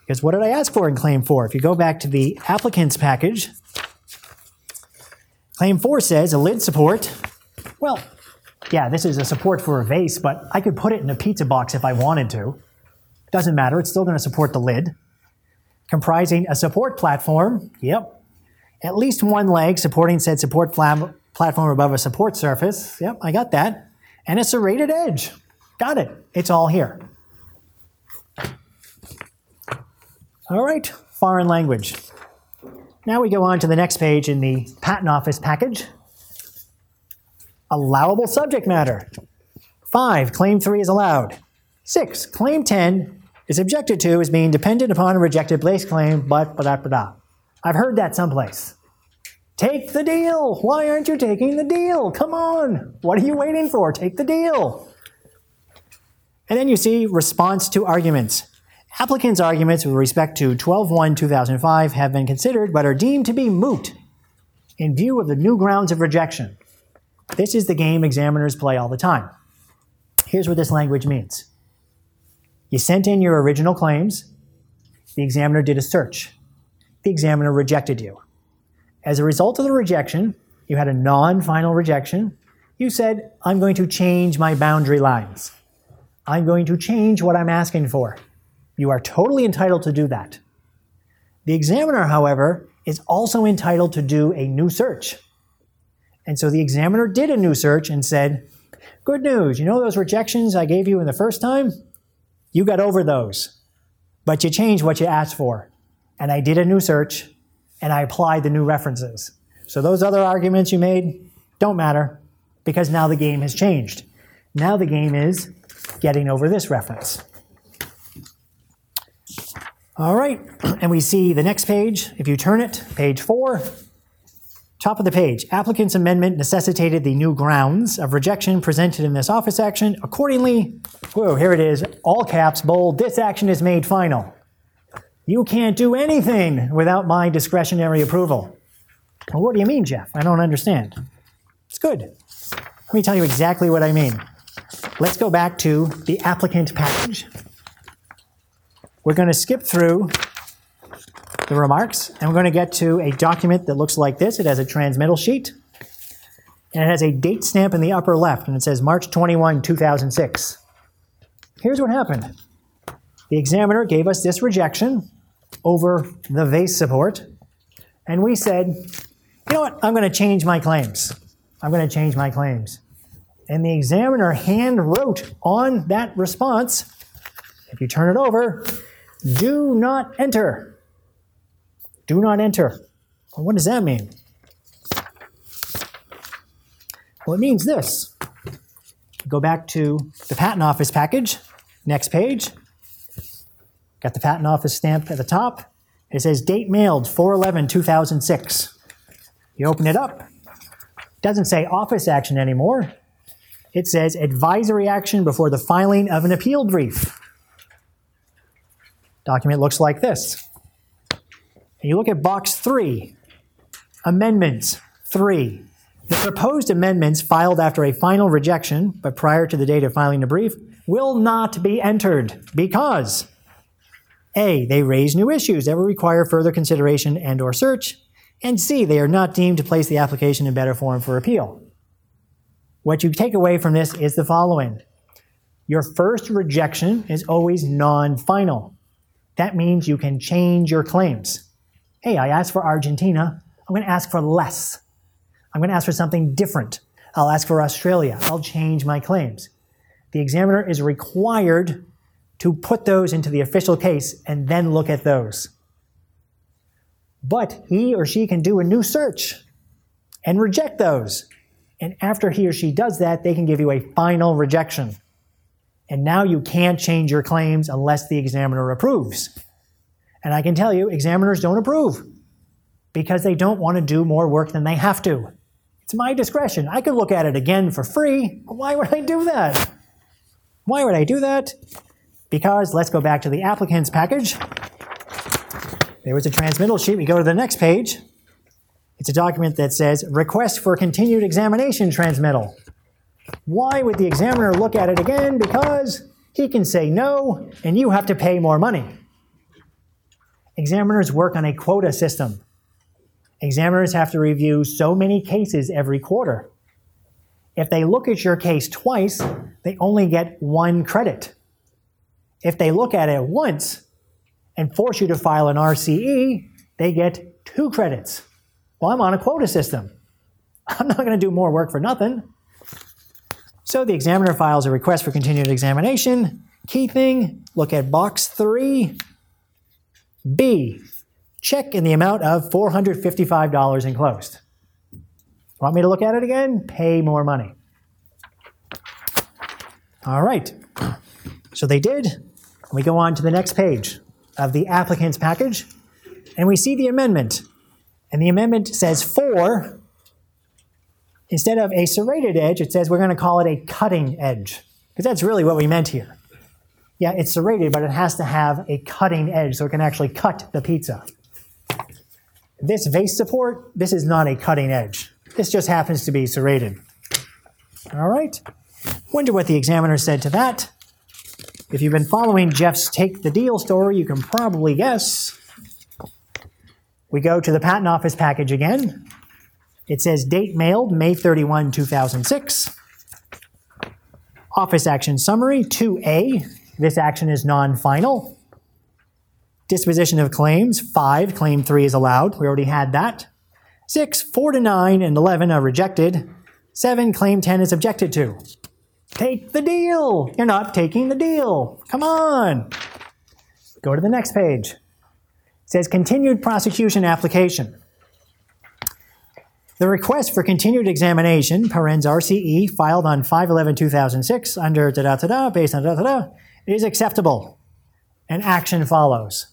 Because what did I ask for in claim 4? If you go back to the applicant's package, claim 4 says a lid support. Well, yeah, this is a support for a vase, but I could put it in a pizza box if I wanted to. Doesn't matter. It's still going to support the lid. Comprising a support platform, yep, at least one leg supporting said support platform above a support surface, yep, I got that, and a serrated edge, got it, it's all here. All right, foreign language. Now we go on to the next page in the Patent Office package. Allowable subject matter. 5, claim 3 is allowed. 6, claim 10 is objected to as being dependent upon a rejected place claim, but blah. I've heard that someplace. Take the deal. Why aren't you taking the deal? Come on. What are you waiting for? Take the deal. And then you see response to arguments. Applicants' arguments with respect to 12-1-2005 have been considered but are deemed to be moot in view of the new grounds of rejection. This is the game examiners play all the time. Here's what this language means. You sent in your original claims, the examiner did a search. The examiner rejected you. As a result of the rejection, you had a non-final rejection. You said, I'm going to change my boundary lines. I'm going to change what I'm asking for. You are totally entitled to do that. The examiner, however, is also entitled to do a new search. And so the examiner did a new search and said, good news, you know those rejections I gave you in the first time? You got over those, but you changed what you asked for. And I did a new search, and I applied the new references. So those other arguments you made don't matter, because now the game has changed. Now the game is getting over this reference. All right, and we see the next page. If you turn it, page 4, top of the page. Applicant's amendment necessitated the new grounds of rejection presented in this office action. Accordingly, whoa, here it is, all caps, bold, this action is made final. You can't do anything without my discretionary approval. Well, what do you mean, Jeff? I don't understand. It's good. Let me tell you exactly what I mean. Let's go back to the applicant package. We're going to skip through the remarks, and we're going to get to a document that looks like this. It has a transmittal sheet, and it has a date stamp in the upper left, and it says March 21, 2006. Here's what happened. The examiner gave us this rejection over the vase support, and we said, you know what, I'm going to change my claims. I'm going to change my claims. And the examiner hand wrote on that response, if you turn it over, do not enter. Do not enter. Well, what does that mean? Well, it means this. Go back to the Patent Office package, next page. Got the Patent Office stamp at the top. It says date mailed 4/11/2006. You open it up. It doesn't say office action anymore. It says advisory action before the filing of an appeal brief. Document looks like this. And you look at box 3, amendments 3. The proposed amendments filed after a final rejection, but prior to the date of filing the brief, will not be entered because A, they raise new issues that will require further consideration and or search, and C, they are not deemed to place the application in better form for appeal. What you take away from this is the following. Your first rejection is always non-final. That means you can change your claims. Hey, I asked for Argentina, I'm going to ask for less. I'm going to ask for something different. I'll ask for Australia. I'll change my claims. The examiner is required to put those into the official case and then look at those. But he or she can do a new search and reject those. And after he or she does that, they can give you a final rejection. And now you can't change your claims unless the examiner approves. And I can tell you, examiners don't approve because they don't want to do more work than they have to. It's my discretion. I could look at it again for free. Why would I do that? Why would I do that? Because let's go back to the applicant's package. There was a transmittal sheet. We go to the next page. It's a document that says, Request for Continued Examination Transmittal. Why would the examiner look at it again? Because he can say no, and you have to pay more money. Examiners work on a quota system. Examiners have to review so many cases every quarter. If they look at your case twice, they only get 1 credit. If they look at it once and force you to file an RCE, they get 2 credits. Well, I'm on a quota system. I'm not going to do more work for nothing. So the examiner files a request for continued examination. Key thing, look at box 3. B, check in the amount of $455 enclosed. Want me to look at it again? Pay more money. All right. So they did. We go on to the next page of the applicant's package, and we see the amendment. And the amendment says 4. Instead of a serrated edge, it says we're going to call it a cutting edge, because that's really what we meant here. Yeah, it's serrated, but it has to have a cutting edge so it can actually cut the pizza. This vase support, this is not a cutting edge. This just happens to be serrated. All right. Wonder what the examiner said to that. If you've been following Jeff's Take the Deal story, you can probably guess. We go to the Patent Office package again. It says date mailed May 31, 2006. Office action summary 2A. This action is non-final. Disposition of claims, 5, claim 3 is allowed. We already had that. 6, 4 to 9, and 11 are rejected. 7, claim 10 is objected to. Take the deal. You're not taking the deal. Come on. Go to the next page. It says continued prosecution application. The request for continued examination, parens RCE, filed on 5/11/2006 under da-da-da-da, based on da-da-da, is acceptable, and action follows.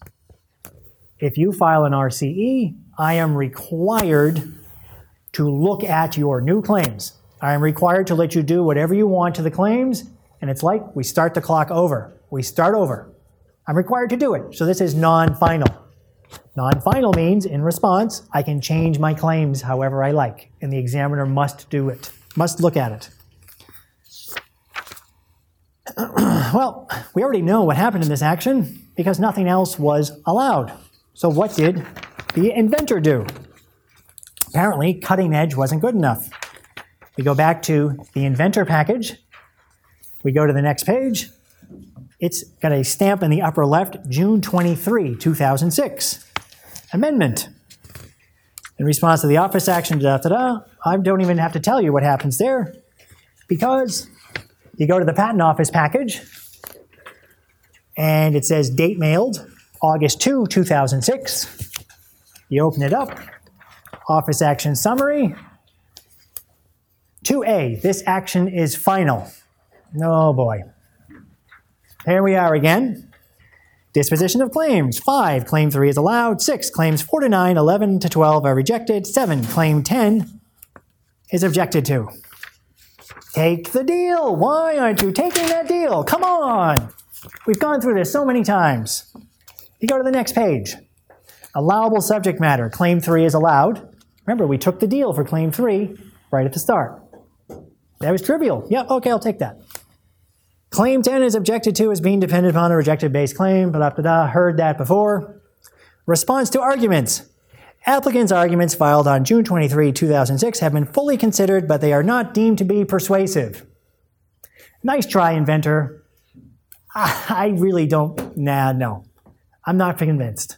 If you file an RCE, I am required to look at your new claims. I am required to let you do whatever you want to the claims, and it's like we start the clock over. We start over. I'm required to do it, so this is non-final. Non-final means, in response, I can change my claims however I like, and the examiner must do it, must look at it. Well, we already know what happened in this action because nothing else was allowed. So what did the inventor do? Apparently, cutting edge wasn't good enough. We go back to the inventor package. We go to the next page. It's got a stamp in the upper left, June 23, 2006. Amendment. In response to the office action, da-da-da, I don't even have to tell you what happens there because you go to the Patent Office package, and it says date mailed August 2, 2006. You open it up. Office action summary. 2A, this action is final. Oh boy. Here we are again. Disposition of claims. 5, claim 3 is allowed. 6, claims 4 to 9, 11 to 12 are rejected. 7, claim 10 is objected to. Take the deal. Why aren't you taking that deal? Come on. We've gone through this so many times. You go to the next page. Allowable subject matter. Claim 3 is allowed. Remember, we took the deal for claim 3 right at the start. That was trivial. Yeah, okay, I'll take that. Claim 10 is objected to as being dependent upon a rejected base claim. Blah, blah, blah. Heard that before. Response to arguments. Applicants' arguments filed on June 23, 2006 have been fully considered, but they are not deemed to be persuasive. Nice try, inventor. I really don't, no. I'm not convinced.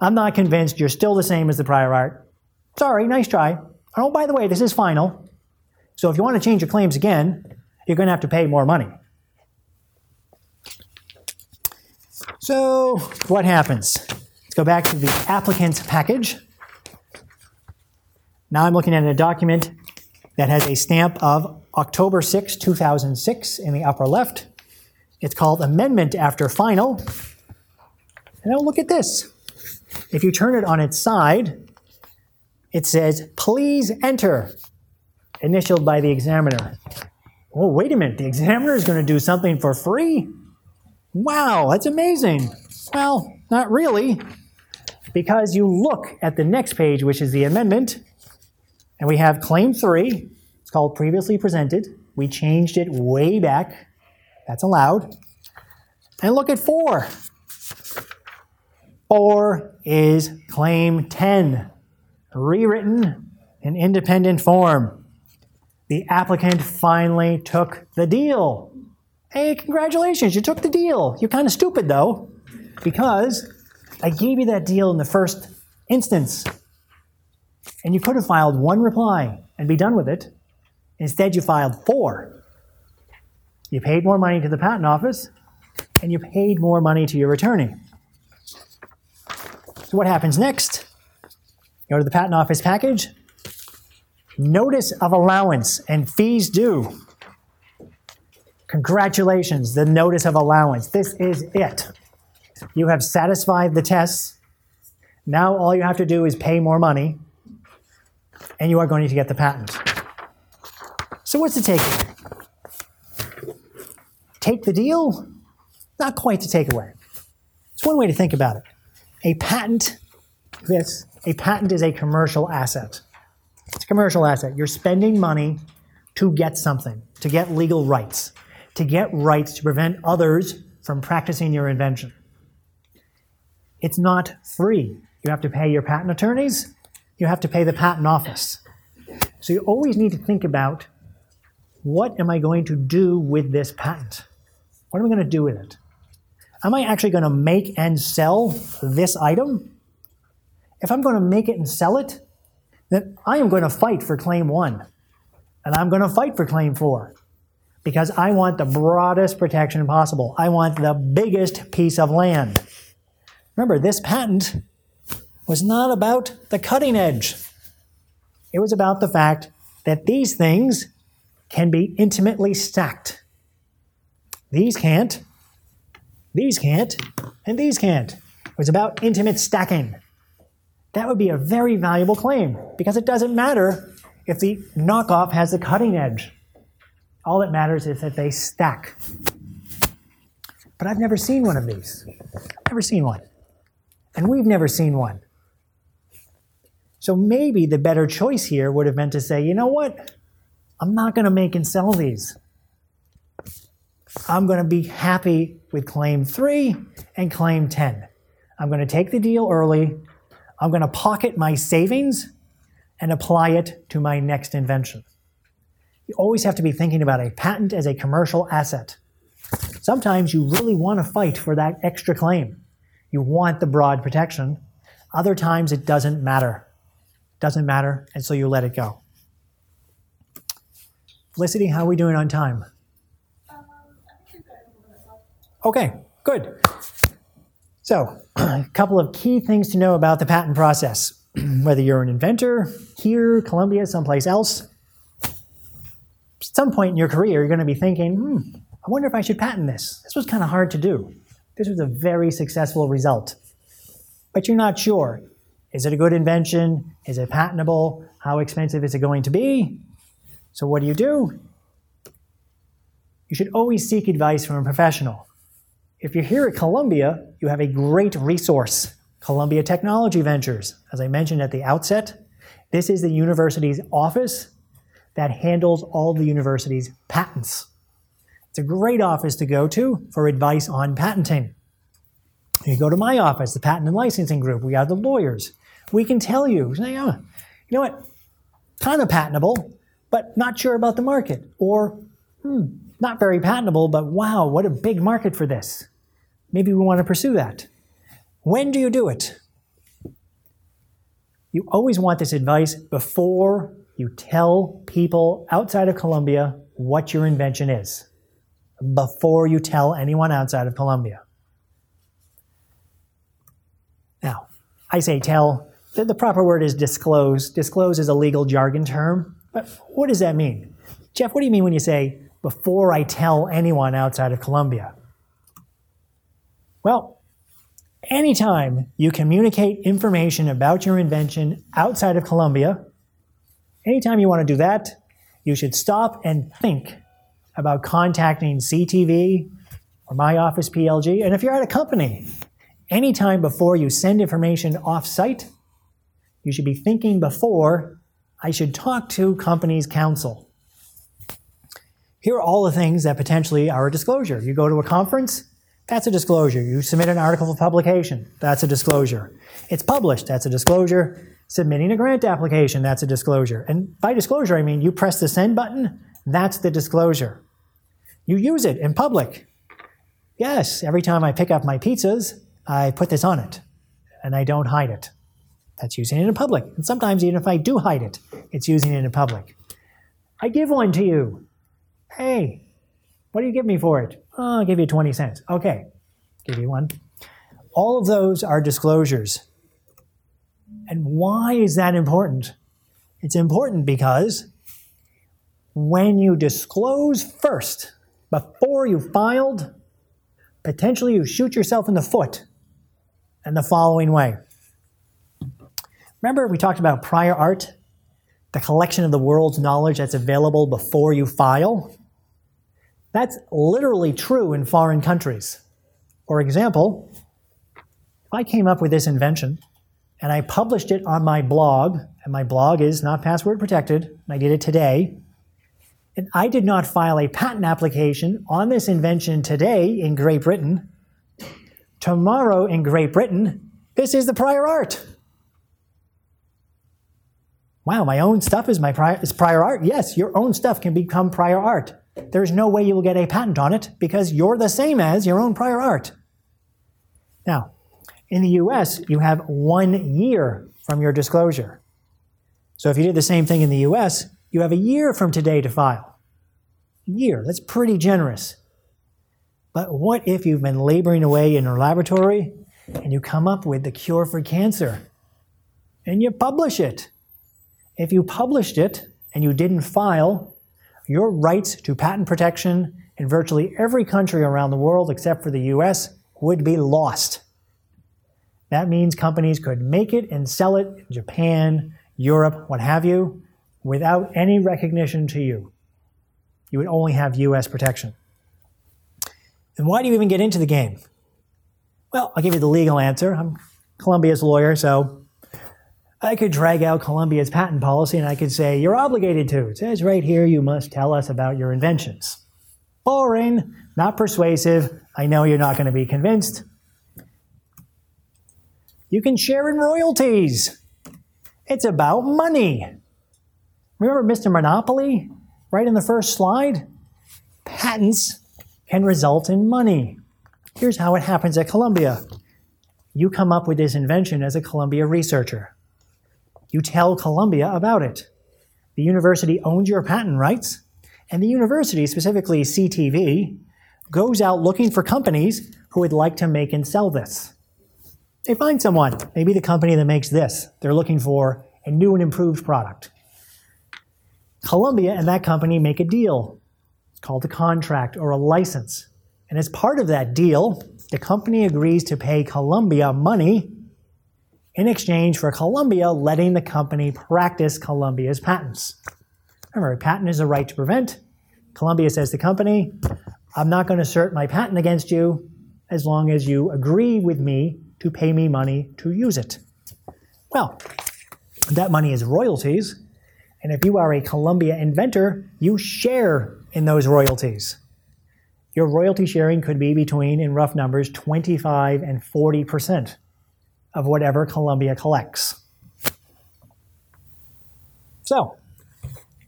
I'm not convinced you're still the same as the prior art. Sorry, nice try. Oh, by the way, this is final. So if you want to change your claims again, you're going to have to pay more money. So what happens? Let's go back to the applicant's package. Now I'm looking at a document that has a stamp of October 6, 2006 in the upper left. It's called Amendment After Final. And now look at this. If you turn it on its side, it says, please enter, initialed by the examiner. Oh, wait a minute, the examiner is going to do something for free? Wow, that's amazing. Well, not really, because you look at the next page, which is the amendment, and we have Claim 3. It's called Previously Presented. We changed it way back. That's allowed. And look at 4. 4 is Claim 10, rewritten in independent form. The applicant finally took the deal. Hey, congratulations, you took the deal. You're kind of stupid, though, because I gave you that deal in the first instance. And you could have filed one reply and be done with it. Instead, you filed 4. You paid more money to the patent office, and you paid more money to your attorney. So what happens next? Go to the patent office package. Notice of allowance and fees due. Congratulations, the notice of allowance. This is it. You have satisfied the tests. Now all you have to do is pay more money, and you are going to get the patent. So what's the takeaway? Take the deal? Not quite the takeaway. It's one way to think about it. A patent is a commercial asset. It's a commercial asset. You're spending money to get something, to get legal rights, to get rights to prevent others from practicing your invention. It's not free. You have to pay your patent attorneys. You have to pay the patent office. So you always need to think about, what am I going to do with this patent? What am I going to do with it? Am I actually going to make and sell this item? If I'm going to make it and sell it, then I am going to fight for Claim 1, and I'm going to fight for Claim 4, because I want the broadest protection possible. I want the biggest piece of land. Remember, this patent was not about the cutting edge. It was about the fact that these things can be intimately stacked. These can't, and these can't. It was about intimate stacking. That would be a very valuable claim, because it doesn't matter if the knockoff has the cutting edge. All that matters is that they stack. But I've never seen one of these. Never seen one. And we've never seen one. So maybe the better choice here would have been to say, you know what? I'm not going to make and sell these. I'm going to be happy with Claim 3 and Claim 10. I'm going to take the deal early. I'm going to pocket my savings and apply it to my next invention. You always have to be thinking about a patent as a commercial asset. Sometimes you really want to fight for that extra claim. You want the broad protection. Other times it doesn't matter. It doesn't matter, and so you let it go. Felicity, how are we doing on time? Okay, good. So, a couple of key things to know about the patent process. Whether you're an inventor, here, Columbia, someplace else, at some point in your career, you're going to be thinking, I wonder if I should patent this. This was kind of hard to do. This was a very successful result. But you're not sure. Is it a good invention? Is it patentable? How expensive is it going to be? So what do? You should always seek advice from a professional. If you're here at Columbia, you have a great resource, Columbia Technology Ventures. As I mentioned at the outset, this is the university's office that handles all the university's patents. It's a great office to go to for advice on patenting. You go to my office, the Patent and Licensing Group. We are the lawyers. We can tell you, you know what, kind of patentable, but not sure about the market. Or, not very patentable, but wow, what a big market for this. Maybe we want to pursue that. When do you do it? You always want this advice before you tell people outside of Columbia what your invention is, before you tell anyone outside of Columbia. Now, I say tell. The proper word is disclose. Disclose is a legal jargon term. But what does that mean? Jeff, what do you mean when you say, before I tell anyone outside of Columbia? Well, anytime you communicate information about your invention outside of Columbia, anytime you want to do that, you should stop and think about contacting CTV or my office PLG. And if you're at a company, anytime before you send information off-site, you should be thinking before, I should talk to company's counsel. Here are all the things that potentially are a disclosure. You go to a conference, that's a disclosure. You submit an article for publication, that's a disclosure. It's published, that's a disclosure. Submitting a grant application, that's a disclosure. And by disclosure, I mean you press the send button, that's the disclosure. You use it in public. Yes, every time I pick up my pizzas, I put this on it, and I don't hide it. That's using it in public. And sometimes even if I do hide it, it's using it in public. I give one to you. Hey, what do you give me for it? Oh, I'll give you 20 cents. Okay, give you one. All of those are disclosures. And why is that important? It's important because when you disclose first, before you filed, potentially you shoot yourself in the foot in the following way. Remember we talked about prior art, the collection of the world's knowledge that's available before you file? That's literally true in foreign countries. For example, if I came up with this invention and I published it on my blog, and my blog is not password protected, and I did it today, and I did not file a patent application on this invention today in Great Britain, tomorrow in Great Britain, this is the prior art. Wow, my own stuff is prior art? Yes, your own stuff can become prior art. There's no way you will get a patent on it because you're the same as your own prior art. Now, in the US, you have 1 year from your disclosure. So if you did the same thing in the US, you have a year from today to file. A year, that's pretty generous. But what if you've been laboring away in your laboratory and you come up with the cure for cancer and you publish it? If you published it and you didn't file, your rights to patent protection in virtually every country around the world except for the US would be lost. That means companies could make it and sell it in Japan, Europe, what have you, without any recognition to you. You would only have US protection. And why do you even get into the game? Well, I'll give you the legal answer. I'm Columbia's lawyer, so I could drag out Columbia's patent policy and I could say, you're obligated to. It says right here, you must tell us about your inventions. Boring, not persuasive. I know you're not going to be convinced. You can share in royalties. It's about money. Remember Mr. Monopoly? Right in the first slide? Patents can result in money. Here's how it happens at Columbia. You come up with this invention as a Columbia researcher. You tell Columbia about it. The university owns your patent rights, and the university, specifically CTV, goes out looking for companies who would like to make and sell this. They find someone, maybe the company that makes this. They're looking for a new and improved product. Columbia and that company make a deal. It's called a contract or a license. And as part of that deal, the company agrees to pay Columbia money in exchange for Columbia letting the company practice Columbia's patents. Remember, a patent is a right to prevent. Columbia says to the company, I'm not going to assert my patent against you as long as you agree with me to pay me money to use it. Well, that money is royalties, and if you are a Columbia inventor, you share in those royalties. Your royalty sharing could be between, in rough numbers, 25 and 40%. Of whatever Columbia collects. So,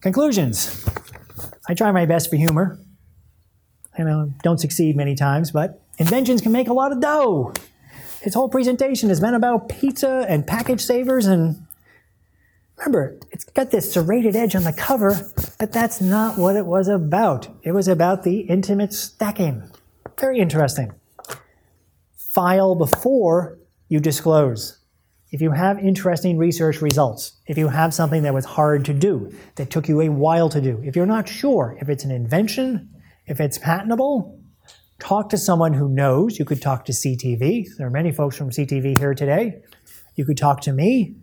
conclusions. I try my best for humor. I know, don't succeed many times, but inventions can make a lot of dough. This whole presentation has been about pizza and package savers, and remember, it's got this serrated edge on the cover, but that's not what it was about. It was about the intimate stacking. Very interesting. File before you disclose. If you have interesting research results, if you have something that was hard to do, that took you a while to do, if you're not sure if it's an invention, if it's patentable, talk to someone who knows. You could talk to CTV. There are many folks from CTV here today. You could talk to me,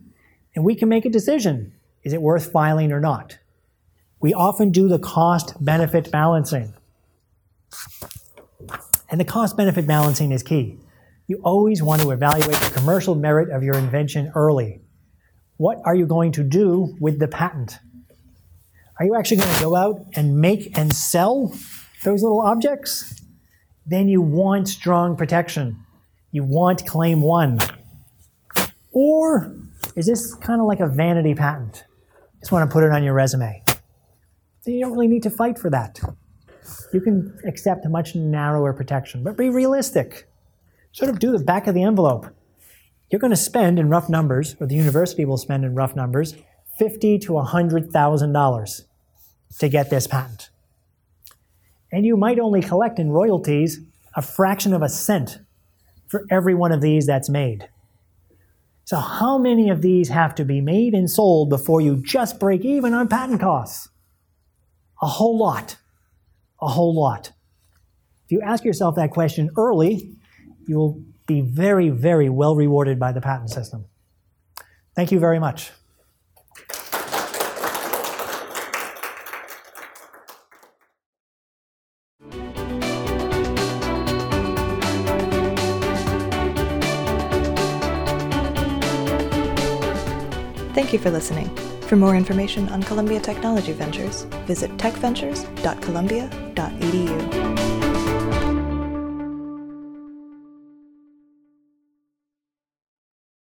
and we can make a decision. Is it worth filing or not? We often do the cost-benefit balancing. And the cost-benefit balancing is key. You always want to evaluate the commercial merit of your invention early. What are you going to do with the patent? Are you actually going to go out and make and sell those little objects? Then you want strong protection. You want claim one. Or is this kind of like a vanity patent? Just want to put it on your resume. You don't really need to fight for that. You can accept a much narrower protection, but be realistic. Sort of do the back of the envelope. You're going to spend in rough numbers, or the university will spend in rough numbers, $50,000 to $100,000 to get this patent. And you might only collect in royalties a fraction of a cent for every one of these that's made. So how many of these have to be made and sold before you just break even on patent costs? A whole lot. A whole lot. If you ask yourself that question early, you will be very, very well rewarded by the patent system. Thank you very much. Thank you for listening. For more information on Columbia Technology Ventures, visit techventures.columbia.edu.